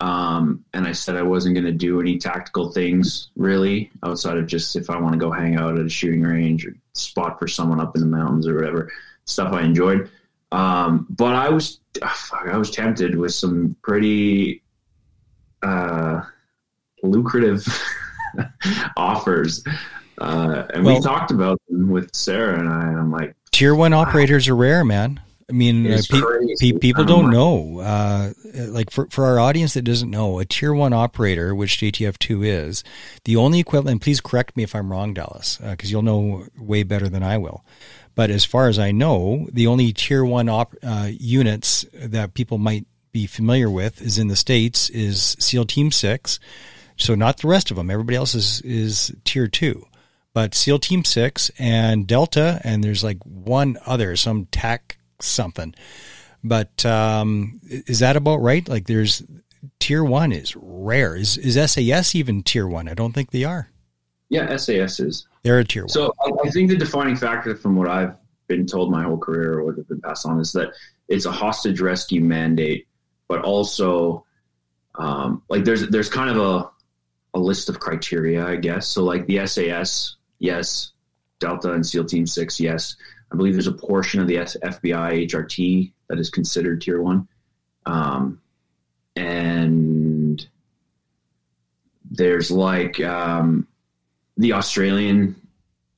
Um, and I said I wasn't going to do any tactical things really outside of just if I want to go hang out at a shooting range or spot for someone up in the mountains or whatever, stuff I enjoyed. Um, but I was, fuck, I was tempted with some pretty uh, lucrative offers. Uh, and well, we talked about them with Sarah and I, and I'm like, tier one operators wow. are rare, man. I mean, uh, pe pe people don't know, uh, like for, for our audience that doesn't know, a tier one operator, which J T F two is, the only equivalent, and please correct me if I'm wrong, Dallas, uh, cause you'll know way better than I will. But as far as I know, the only tier one op, uh, units that people might be familiar with is in the States is SEAL Team Six. So not the rest of them. Everybody else is, is tier two. But SEAL Team Six and Delta, and there's like one other, some TAC something. But um, is that about right? Like, there's tier one is rare. Is is S A S even tier one? I don't think they are. Yeah, S A S is. They're a tier one. So I think the defining factor, from what I've been told my whole career or what I've been passed on, is that it's a hostage rescue mandate, but also um, like there's there's kind of a a list of criteria, I guess. So like the S A S. Yes. Delta and SEAL Team Six. Yes. I believe there's a portion of the F B I H R T that is considered tier one. Um, and there's like, um, the Australian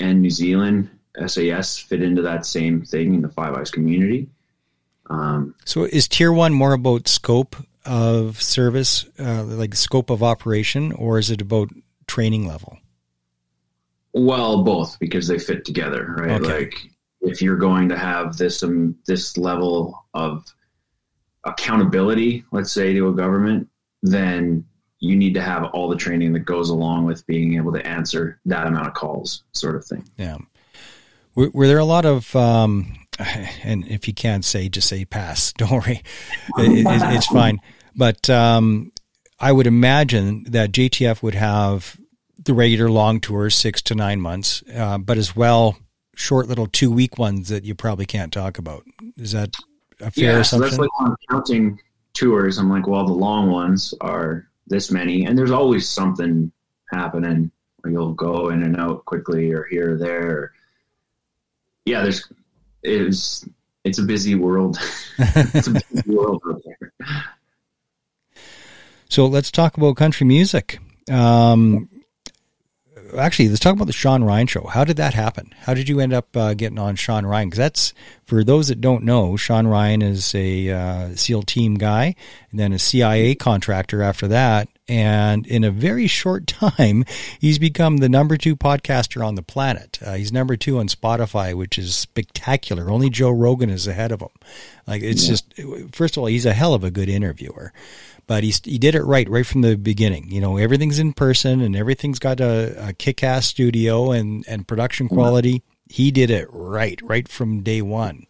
and New Zealand S A S fit into that same thing in the Five Eyes community. Um, so is tier one more about scope of service, uh, like scope of operation, or is it about training level? Well, both, because they fit together, right? Okay. Like if you're going to have this, um, this level of accountability, let's say, to a government, then you need to have all the training that goes along with being able to answer that amount of calls, sort of thing. Yeah. Were, were there a lot of, um, and if you can't say, just say pass, don't worry. It, it, it's fine. But, um, I would imagine that J T F would have the regular long tours, six to nine months, uh, but as well, short little two week ones that you probably can't talk about. Is that a fair yeah, assumption? So that's like on counting tours. I'm like, well, the long ones are this many, and there's always something happening where you'll go in and out quickly or here or there. Yeah. There's, it's, it's a busy world. It's a busy world out there. So let's talk about country music. Um, Actually, let's talk about the Sean Ryan show. How did that happen? How did you end up uh, getting on Sean Ryan? Because that's, for those that don't know, Sean Ryan is a uh, SEAL team guy and then a C I A contractor after that. And in a very short time, he's become the number two podcaster on the planet. Uh, he's number two on Spotify, which is spectacular. Only Joe Rogan is ahead of him. Like, it's yeah. just, first of all, he's a hell of a good interviewer. But he, he did it right, right from the beginning. You know, everything's in person and everything's got a, a kick-ass studio and, and production quality. He did it right, right from day one.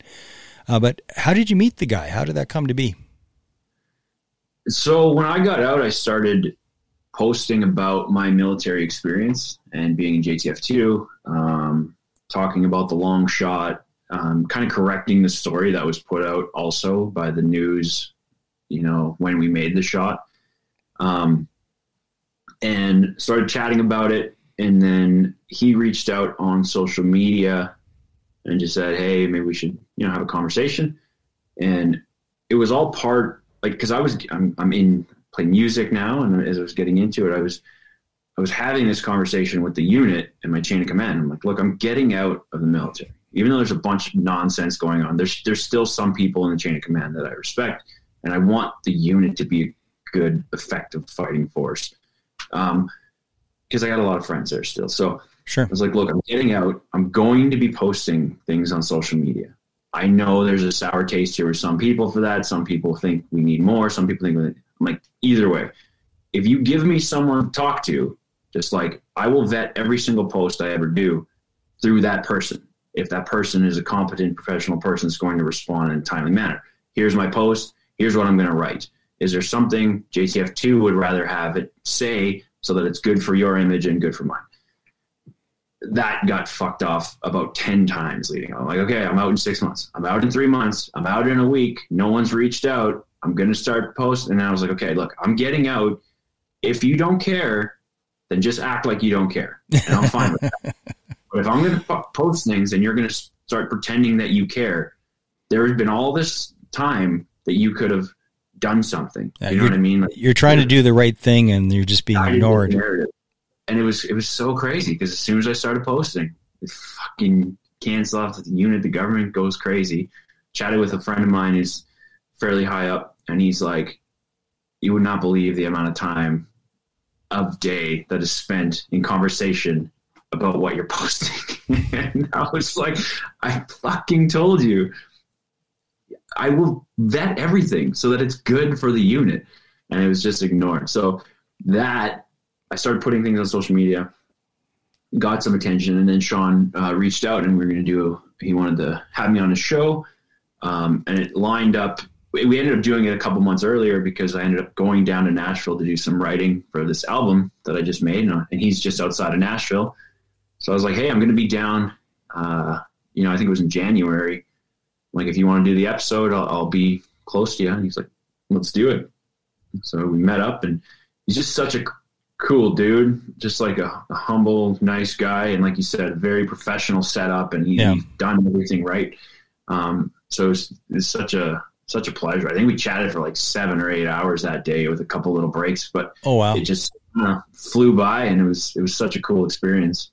Uh, but how did you meet the guy? How did that come to be? So when I got out, I started posting about my military experience and being in J T F two, um, talking about the long shot, um, kind of correcting the story that was put out also by the news, you know, when we made the shot, um, and started chatting about it. And then he reached out on social media and just said, hey, maybe we should, you know, have a conversation. And it was all part, like, cause I was, I'm, I'm in play music now. And as I was getting into it, I was, I was having this conversation with the unit and my chain of command. I'm like, look, I'm getting out of the military. Even though there's a bunch of nonsense going on, there's, there's still some people in the chain of command that I respect. And I want the unit to be a good, effective fighting force. Um, cause I got a lot of friends there still. So sure. I was like, look, I'm getting out. I'm going to be posting things on social media. I know there's a sour taste here with some people for that. Some people think we need more. Some people think, I'm like, either way, if you give me someone to talk to, just like I will vet every single post I ever do through that person. If that person is a competent professional person that's going to respond in a timely manner, here's my post. Here's what I'm going to write. Is there something J T F two would rather have it say so that it's good for your image and good for mine? That got fucked off about ten times leading on. I'm like, okay, I'm out in six months. I'm out in three months. I'm out in a week. No one's reached out. I'm going to start posting. And I was like, okay, look, I'm getting out. If you don't care, then just act like you don't care. And I'm fine with that. But if I'm going to post things and you're going to start pretending that you care, there has been all this time that you could have done something. You uh, know what I mean? Like, you're trying to do the right thing and you're just being ignored. And it was, it was so crazy because as soon as I started posting, it fucking canceled off the unit. The government goes crazy. Chatted with a friend of mine who's fairly high up. And he's like, you would not believe the amount of time of day that is spent in conversation about what you're posting. And I was like, I fucking told you. I will vet everything so that it's good for the unit. And it was just ignored. So that I started putting things on social media, got some attention. And then Sean uh, reached out and we were going to do, he wanted to have me on his show. Um, and it lined up. We ended up doing it a couple months earlier because I ended up going down to Nashville to do some writing for this album that I just made. And he's just outside of Nashville. So I was like, hey, I'm going to be down. Uh, you know, I think it was in January. Like, if you want to do the episode, I'll, I'll be close to you. And he's like, let's do it. So we met up, and he's just such a cool dude, just like a, a humble, nice guy. And like you said, very professional setup, and he, yeah. he's done everything right. Um, so it was, it was such a such a pleasure. I think we chatted for like seven or eight hours that day with a couple little breaks. But oh, wow. It just uh, flew by, and it was it was such a cool experience.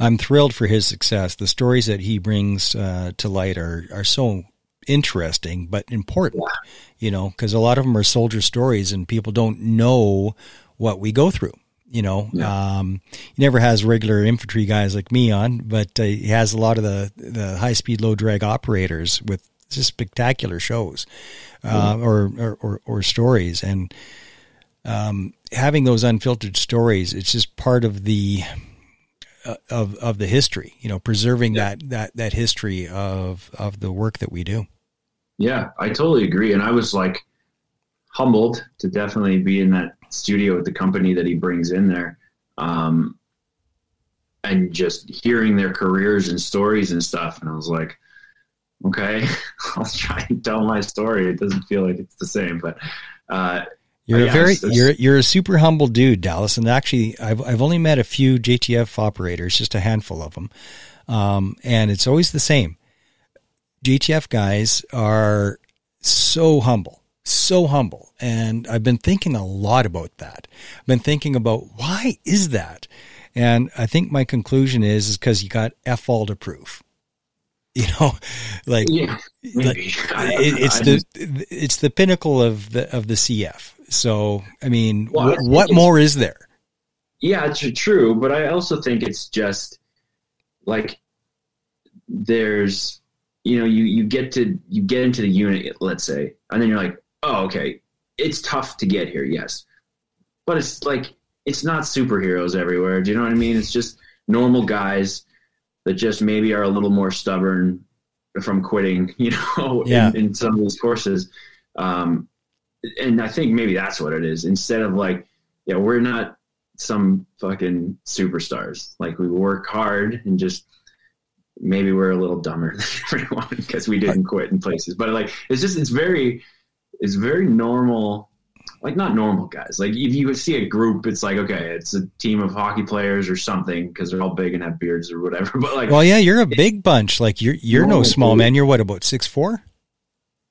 I'm thrilled for his success. The stories that he brings uh, to light are, are so interesting, but important, yeah. you know, because a lot of them are soldier stories and people don't know what we go through, you know. Yeah. Um, he never has regular infantry guys like me on, but uh, he has a lot of the, the high-speed, low-drag operators with just spectacular shows uh, mm-hmm. or, or, or, or stories. And um, having those unfiltered stories, it's just part of the... of, of the history, you know, preserving yeah. that, that, that history of, of the work that we do. Yeah, I totally agree. And I was like humbled to definitely be in that studio with the company that he brings in there. Um, and just hearing their careers and stories and stuff. And I was like, okay, I'll try and tell my story. It doesn't feel like it's the same, but, uh, You're a very you're you're a super humble dude, Dallas. And actually, I've I've only met a few J T F operators, just a handful of them, um, and it's always the same. J T F guys are so humble, so humble, and I've been thinking a lot about that. I've been thinking about why is that, and I think my conclusion is is because you got F all to prove. You know, like, yeah, like it, it's the it's the pinnacle of the of the C F. So, I mean, well, wh- what more is there? Yeah, it's true. But I also think it's just like there's, you know, you, you get to you get into the unit, let's say, and then you're like, oh, OK, it's tough to get here. Yes. But it's like it's not superheroes everywhere. Do you know what I mean? It's just normal guys that just maybe are a little more stubborn from quitting, you know, yeah. in, in some of these courses. Um, and I think maybe that's what it is. Instead of like, yeah, we're not some fucking superstars. Like we work hard and just maybe we're a little dumber than everyone because we didn't quit in places. But like, it's just, it's very, it's very normal. Like not normal guys. Like if you see a group, it's like, okay, it's a team of hockey players or something because they're all big and have beards or whatever. But like, well, yeah, you're a big bunch. Like you're you're no small man. You're what, about six four?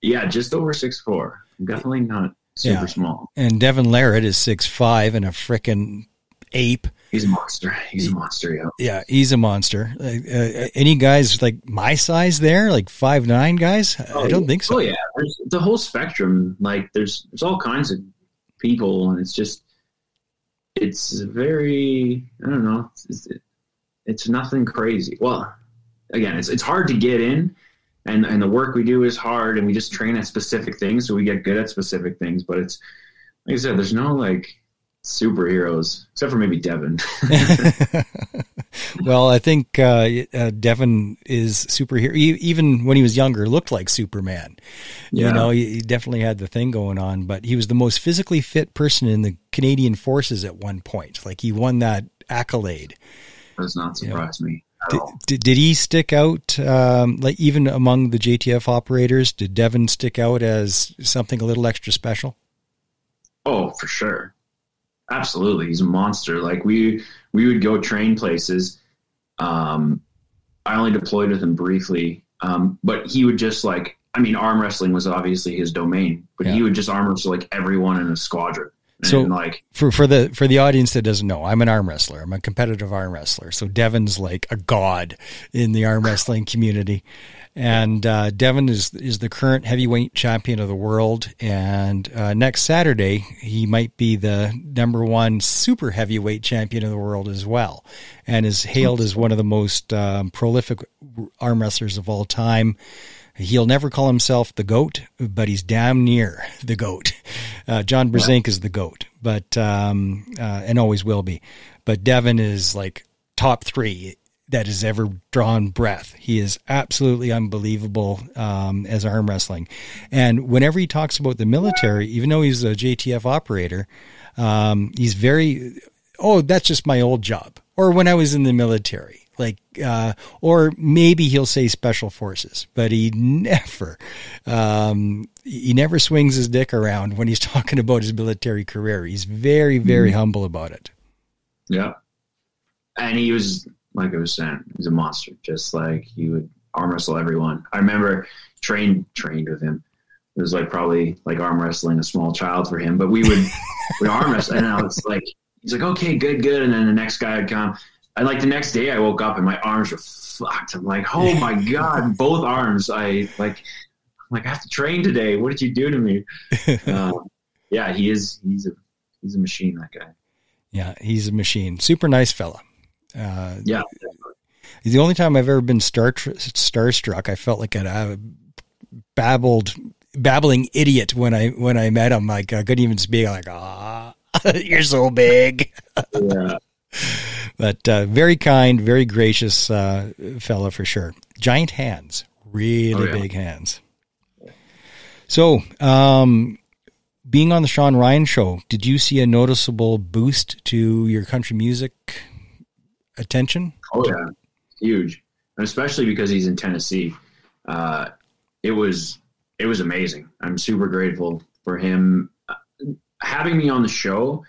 Yeah, just over six four. Definitely not super yeah. small. And Devin Larratt is six five and a frickin' ape. He's a monster. He's a monster, yeah. Yeah, he's a monster. Uh, uh, any guys like my size there, like five nine guys? Oh, I don't yeah. think so. Oh, yeah. There's the whole spectrum. Like, there's there's all kinds of people, and it's just, it's very, I don't know, it's, it's, it's nothing crazy. Well, again, it's it's hard to get in, and, and the work we do is hard, and we just train at specific things, so we get good at specific things. But it's, like I said, there's no, like, superheroes, except for maybe Devin. Well, I think uh, uh, Devin is superhero. He, even when he was younger, looked like Superman. Yeah. You know, he, he definitely had the thing going on, but he was the most physically fit person in the Canadian Forces at one point. Like, he won that accolade. Does not surprise you know. me at did, all. Did, did he stick out, um, like even among the J T F operators? Did Devin stick out as something a little extra special? Oh, for sure. Absolutely. He's a monster. Like we, we would go train places. Um, I only deployed with him briefly. Um, but he would just like, I mean, arm wrestling was obviously his domain, but yeah. he would just arm wrestle like everyone in a squadron. And so like for, for the, for the audience that doesn't know, I'm an arm wrestler. I'm a competitive arm wrestler. So Devin's like a god in the arm wrestling community. And uh, Devin is is the current heavyweight champion of the world, and uh, next Saturday he might be the number one super heavyweight champion of the world as well, and is hailed as one of the most um, prolific arm wrestlers of all time. He'll never call himself the GOAT, but he's damn near the GOAT. Uh, John Brzezink is the GOAT, but um, uh, and always will be. But Devin is like top three that has ever drawn breath. He is absolutely unbelievable um, as arm wrestling. And whenever he talks about the military, even though he's a J T F operator, um, he's very, oh, that's just my old job. Or when I was in the military, like, uh, or maybe he'll say special forces, but he never, um, he never swings his dick around when he's talking about his military career. He's very, very mm-hmm. humble about it. Yeah. And he was, like I was saying, he's a monster. Just like he would arm wrestle everyone. I remember trained trained with him. It was like probably like arm wrestling a small child for him. But we would would arm wrestle. And I was like, he's like, okay, good, good. And then the next guy would come. And like the next day, I woke up and my arms were fucked. I'm like, oh my god, both arms. I like, I'm like I have to train today. What did you do to me? Uh, yeah, he is. He's a he's a machine. That guy. Yeah, he's a machine. Super nice fella. Uh, yeah, the only time I've ever been star starstruck, I felt like a babbled, babbling idiot when I when I met him. Like I couldn't even speak. I'm like, ah, you're so big. Yeah, but uh, very kind, very gracious uh, fella for sure. Giant hands, really oh, yeah. big hands. So, um, being on the Sean Ryan show, did you see a noticeable boost to your country music attention? Oh yeah, huge, and especially because he's in Tennessee. Uh, it was it was amazing. I'm super grateful for him having me on the show.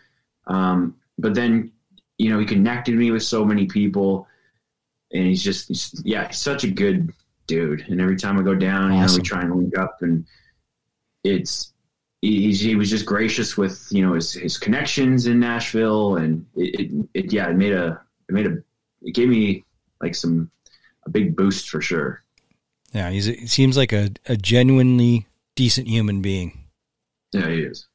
Um, but then you know he connected me with so many people, and he's just he's, yeah, he's such a good dude. And every time I go down, awesome. you know, we try and link up, and it's he, he was just gracious with you know his his connections in Nashville, and it, it, it yeah, it made a It made a, it gave me like some, a big boost for sure. Yeah. He's, it seems like a, a genuinely decent human being. Yeah, he is.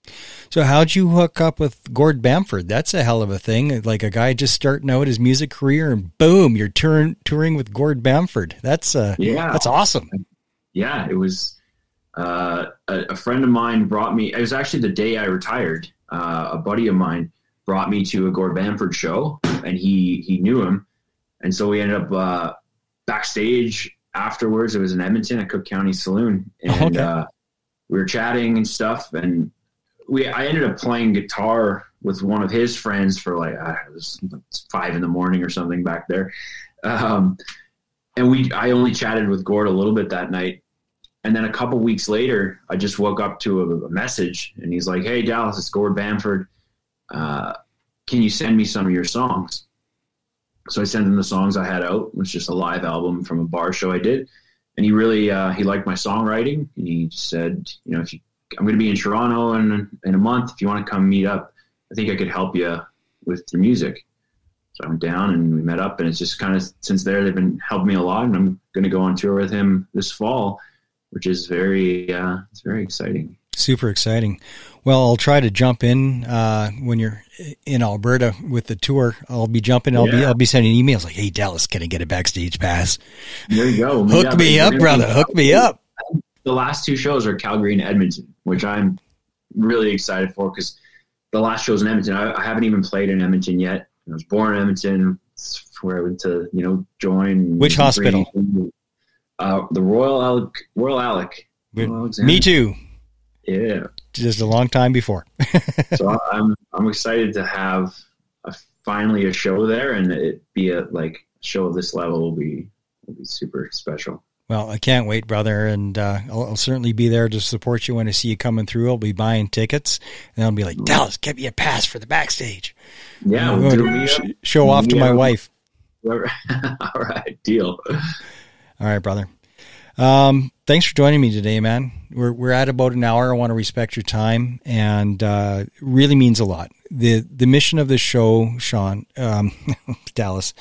So how'd you hook up with Gord Bamford? That's a hell of a thing. Like a guy just starting out his music career and boom, you're touring, touring with Gord Bamford. That's uh yeah. that's awesome. Yeah. It was, uh, a, a friend of mine brought me, it was actually the day I retired. Uh, a buddy of mine brought me to a Gord Bamford show, and he, he knew him. And so we ended up uh, backstage afterwards. It was in Edmonton at Cook County Saloon. And okay. uh, we were chatting and stuff. And we I ended up playing guitar with one of his friends for like uh, it was five in the morning or something back there. Um, and we I only chatted with Gord a little bit that night. And then a couple weeks later, I just woke up to a, a message. And he's like, hey, Dallas, it's Gord Bamford. Uh, can you send me some of your songs? So I sent him the songs I had out. It was just a live album from a bar show I did. And he really, uh, he liked my songwriting. And he said, you know, if you I'm going to be in Toronto in, in a month. If you want to come meet up, I think I could help you with your music. So I went down and we met up, and it's just kind of since there, they've been helping me a lot, and I'm going to go on tour with him this fall, which is very, uh, it's very exciting. Super exciting. Well, I'll try to jump in uh, when you're in Alberta with the tour. I'll be jumping. I'll yeah. be I'll be sending emails like, "Hey, Dallas, can I get a backstage pass?" There you go. Hook yeah, me up, brother. Hook me up. The last two shows are Calgary and Edmonton, which I'm really excited for because the last show's in Edmonton. I, I haven't even played in Edmonton yet. I was born in Edmonton, where I went to, you know, join. Which hospital? Uh, the Royal Alec. Royal Alec. Royal me too. Yeah, just a long time before. So I'm I'm excited to have a, finally a show there, and it be a like show of this level will be will be super special. Well, I can't wait, brother, and uh, I'll, I'll certainly be there to support you when I see you coming through. I'll be buying tickets, and I'll be like, "Dallas, get me a pass for the backstage." Yeah, we'll do to sh- show off yeah. to my wife. All right, deal. All right, brother. Um, thanks for joining me today, man. We're, we're at about an hour. I want to respect your time, and, uh, really means a lot. The, the mission of this show, Sean, um, Dallas,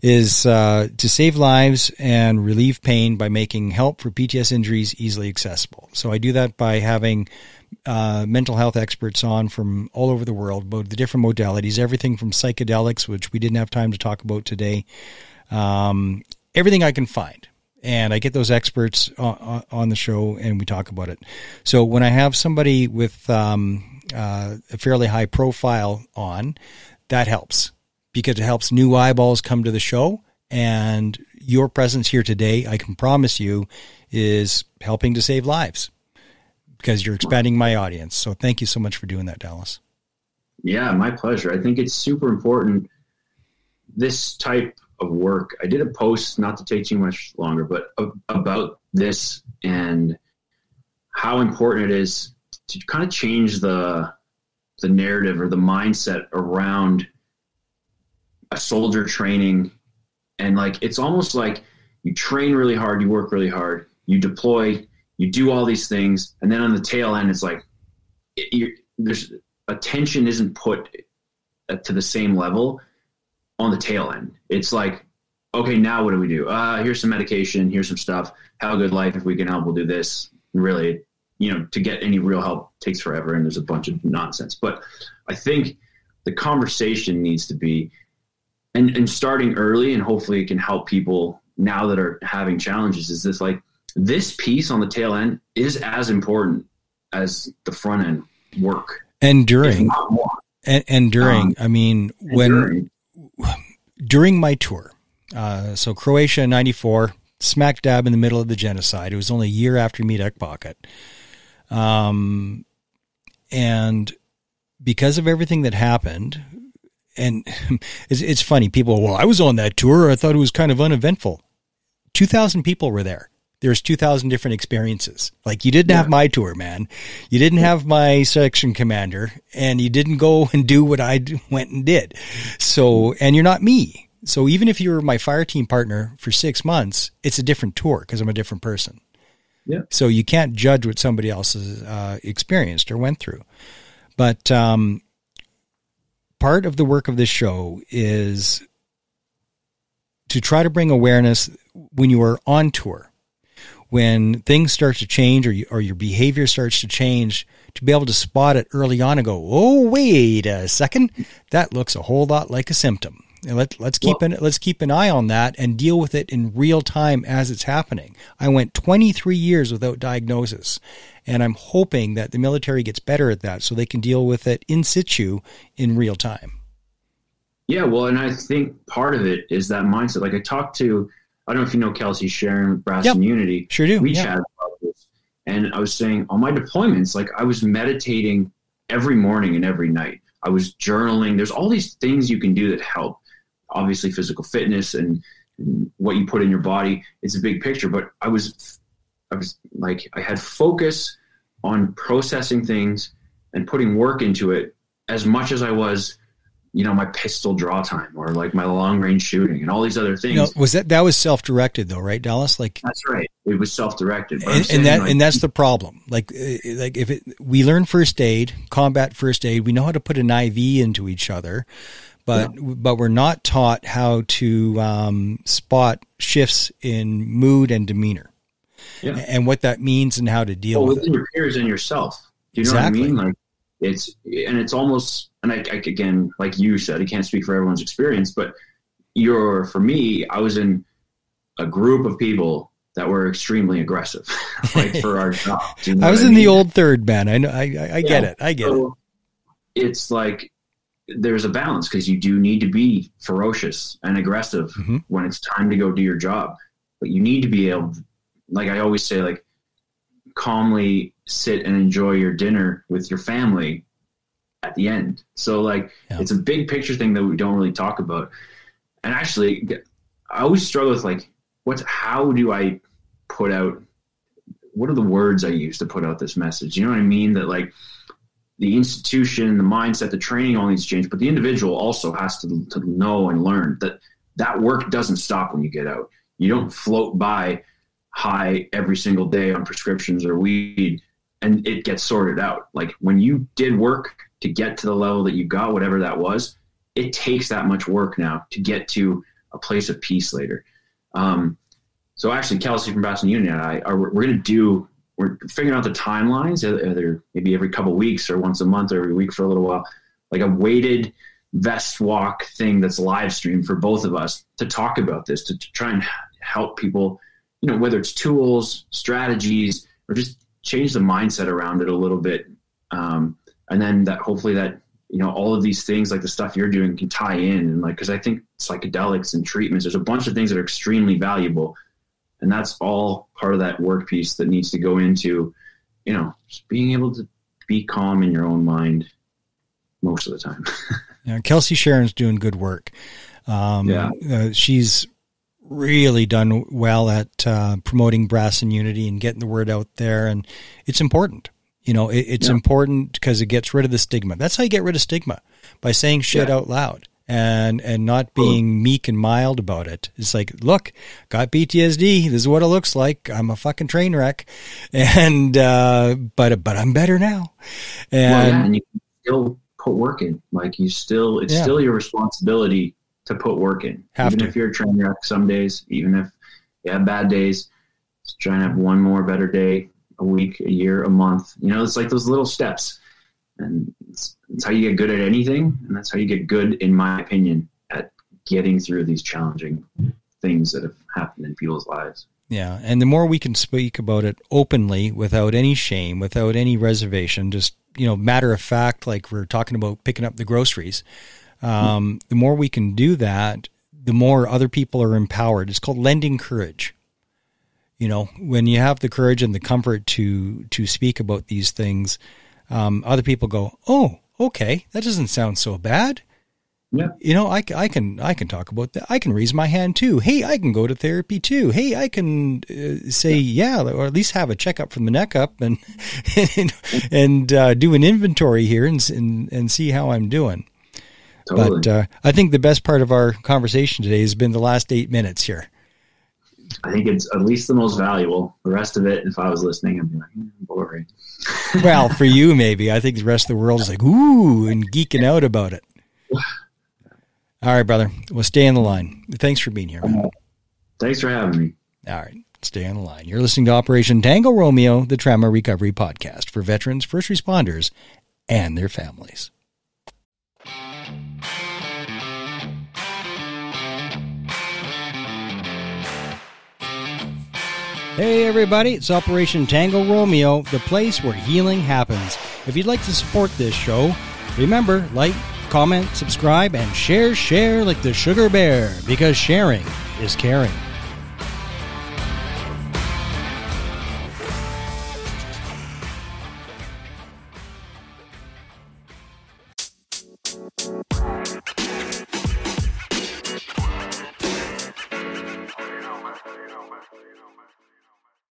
is, uh, to save lives and relieve pain by making help for P T S injuries easily accessible. So I do that by having, uh, mental health experts on from all over the world, both the different modalities, everything from psychedelics, which we didn't have time to talk about today. Um, everything I can find. And I get those experts on the show and we talk about it. So when I have somebody with um, uh, a fairly high profile on, that helps because it helps new eyeballs come to the show. And your presence here today, I can promise you, is helping to save lives because you're expanding my audience. So thank you so much for doing that, Dallas. Yeah, my pleasure. I think it's super important, this type of work. I did a post, not to take too much longer, but about this and how important it is to kind of change the the narrative or the mindset around a soldier training. And like, it's almost like you train really hard, you work really hard, you deploy, you do all these things. And then on the tail end, it's like, it, you're, there's attention isn't put to the same level on the tail end. It's like, okay, now what do we do? Uh, here's some medication. Here's some stuff. Have a good life. If we can help, we'll do this. And really, you know, to get any real help takes forever. And there's a bunch of nonsense, but I think the conversation needs to be, and, and starting early, and hopefully it can help people now that are having challenges, is this like this piece on the tail end is as important as the front end work. And during, and, and during, um, I mean, when, during, During my tour, uh, so Croatia in ninety-four, smack dab in the middle of the genocide. It was only a year after Medak Pocket. Um, and because of everything that happened, and it's, it's funny, people, well, I was on that tour. I thought it was kind of uneventful. two thousand people were there. There's two thousand different experiences. Like, you didn't yeah. have my tour, man. You didn't have my section commander, and you didn't go and do what I went and did. So, and you're not me. So even if you were my fire team partner for six months, it's a different tour because I'm a different person. Yeah. So you can't judge what somebody else has uh, experienced or went through. But um, part of the work of this show is to try to bring awareness when you are on tour. When things start to change or, you, or your behavior starts to change, to be able to spot it early on and go, oh, wait a second, that looks a whole lot like a symptom. And let, let's keep well, an, let's keep an eye on that and deal with it in real time as it's happening. I went twenty-three years without diagnosis, and I'm hoping that the military gets better at that so they can deal with it in situ in real time. Yeah, well, and I think part of it is that mindset. Like I talked to, I don't know if you know Kelsey Sharon with Brass yep. Unity. Sure do. We yep. chatted about this. And I was saying on my deployments, like I was meditating every morning and every night. I was journaling. There's all these things you can do that help. Obviously physical fitness and, and what you put in your body. It's a big picture, but I was, I was like, I had focus on processing things and putting work into it as much as I was you know, my pistol draw time or like my long range shooting and all these other things. You know, was that, that was self-directed though, right, Dallas? Like that's right. It was self-directed. But and, and that, like, and that's the problem. Like, like if it, we learn first aid, combat first aid, we know how to put an I V into each other, but, yeah. but we're not taught how to um, spot shifts in mood and demeanor yeah. and what that means and how to deal well, with within it. Your peers and yourself. Do you know exactly. what I mean? Like, It's, and it's almost, and I, I, again, like you said, I can't speak for everyone's experience, but you're, for me, I was in a group of people that were extremely aggressive, like for our job. You know I was in I mean? the old third man. I know, I, I, I yeah. get it. I get so it. It's like, there's a balance because you do need to be ferocious and aggressive mm-hmm. when it's time to go do your job, but you need to be able to, like I always say, like calmly sit and enjoy your dinner with your family at the end. So like, yeah. it's a big picture thing that we don't really talk about. And actually I always struggle with like, what's, how do I put out, what are the words I use to put out this message? You know what I mean? That like the institution, the mindset, the training, all needs to change, but the individual also has to, to know and learn that that work doesn't stop when you get out. You don't float by high every single day on prescriptions or weed. And it gets sorted out. Like when you did work to get to the level that you got, whatever that was, it takes that much work now to get to a place of peace later. Um, so actually Kelsey from Brass Unity and I are, we're going to do, we're figuring out the timelines, either maybe every couple of weeks or once a month or every week for a little while, like a weighted vest walk thing that's live streamed for both of us to talk about this, to, to try and help people, you know, whether it's tools, strategies, or just change the mindset around it a little bit. Um, and then that hopefully that, you know, all of these things like the stuff you're doing can tie in. And like, cause I think psychedelics and treatments, there's a bunch of things that are extremely valuable. And that's all part of that work piece that needs to go into, you know, just being able to be calm in your own mind most of the time. Yeah, Kelsey Sharon's doing good work. Um, yeah. uh, she's really done well at uh, promoting Brass and Unity and getting the word out there. And it's important, you know, it, it's yeah. important because it gets rid of the stigma. That's how you get rid of stigma, by saying shit yeah. out loud and, and not being meek and mild about it. It's like, look, got P T S D. This is what it looks like. I'm a fucking train wreck. And, uh, but, but I'm better now. And, well, yeah, and you can still put work in. Like you still, it's yeah. still your responsibility to put work in, have even to. If you're a train wreck some days, even if you have bad days, just try and have one more better day, a week, a year, a month. You know, it's like those little steps, and it's, it's how you get good at anything. And that's how you get good, in my opinion, at getting through these challenging things that have happened in people's lives. Yeah. And the more we can speak about it openly, without any shame, without any reservation, just, you know, matter of fact, like we're talking about picking up the groceries, Um, the more we can do that, the more other people are empowered. It's called lending courage. You know, when you have the courage and the comfort to, to speak about these things, um, other people go, oh, okay, that doesn't sound so bad. Yeah. You know, I, I can, I can talk about that. I can raise my hand too. Hey, I can go to therapy too. Hey, I can uh, say, yeah. yeah, or at least have a checkup from the neck up and, and, and, uh, do an inventory here and, and, and see how I'm doing. Totally. But uh, I think the best part of our conversation today has been the last eight minutes here. I think it's at least the most valuable. The rest of it, if I was listening, I'd be like, mm, boring. Well, for you, maybe. I think the rest of the world is like, ooh, and geeking out about it. All right, brother. Well, stay on the line. Thanks for being here, man. Thanks for having me. All right. Stay on the line. You're listening to Operation Tango Romeo, the Trauma Recovery Podcast for veterans, first responders, and their families. Hey everybody, it's Operation Tango Romeo, the place where healing happens. If you'd like to support this show, remember, like, comment, subscribe, and share, share like the sugar bear, because sharing is caring.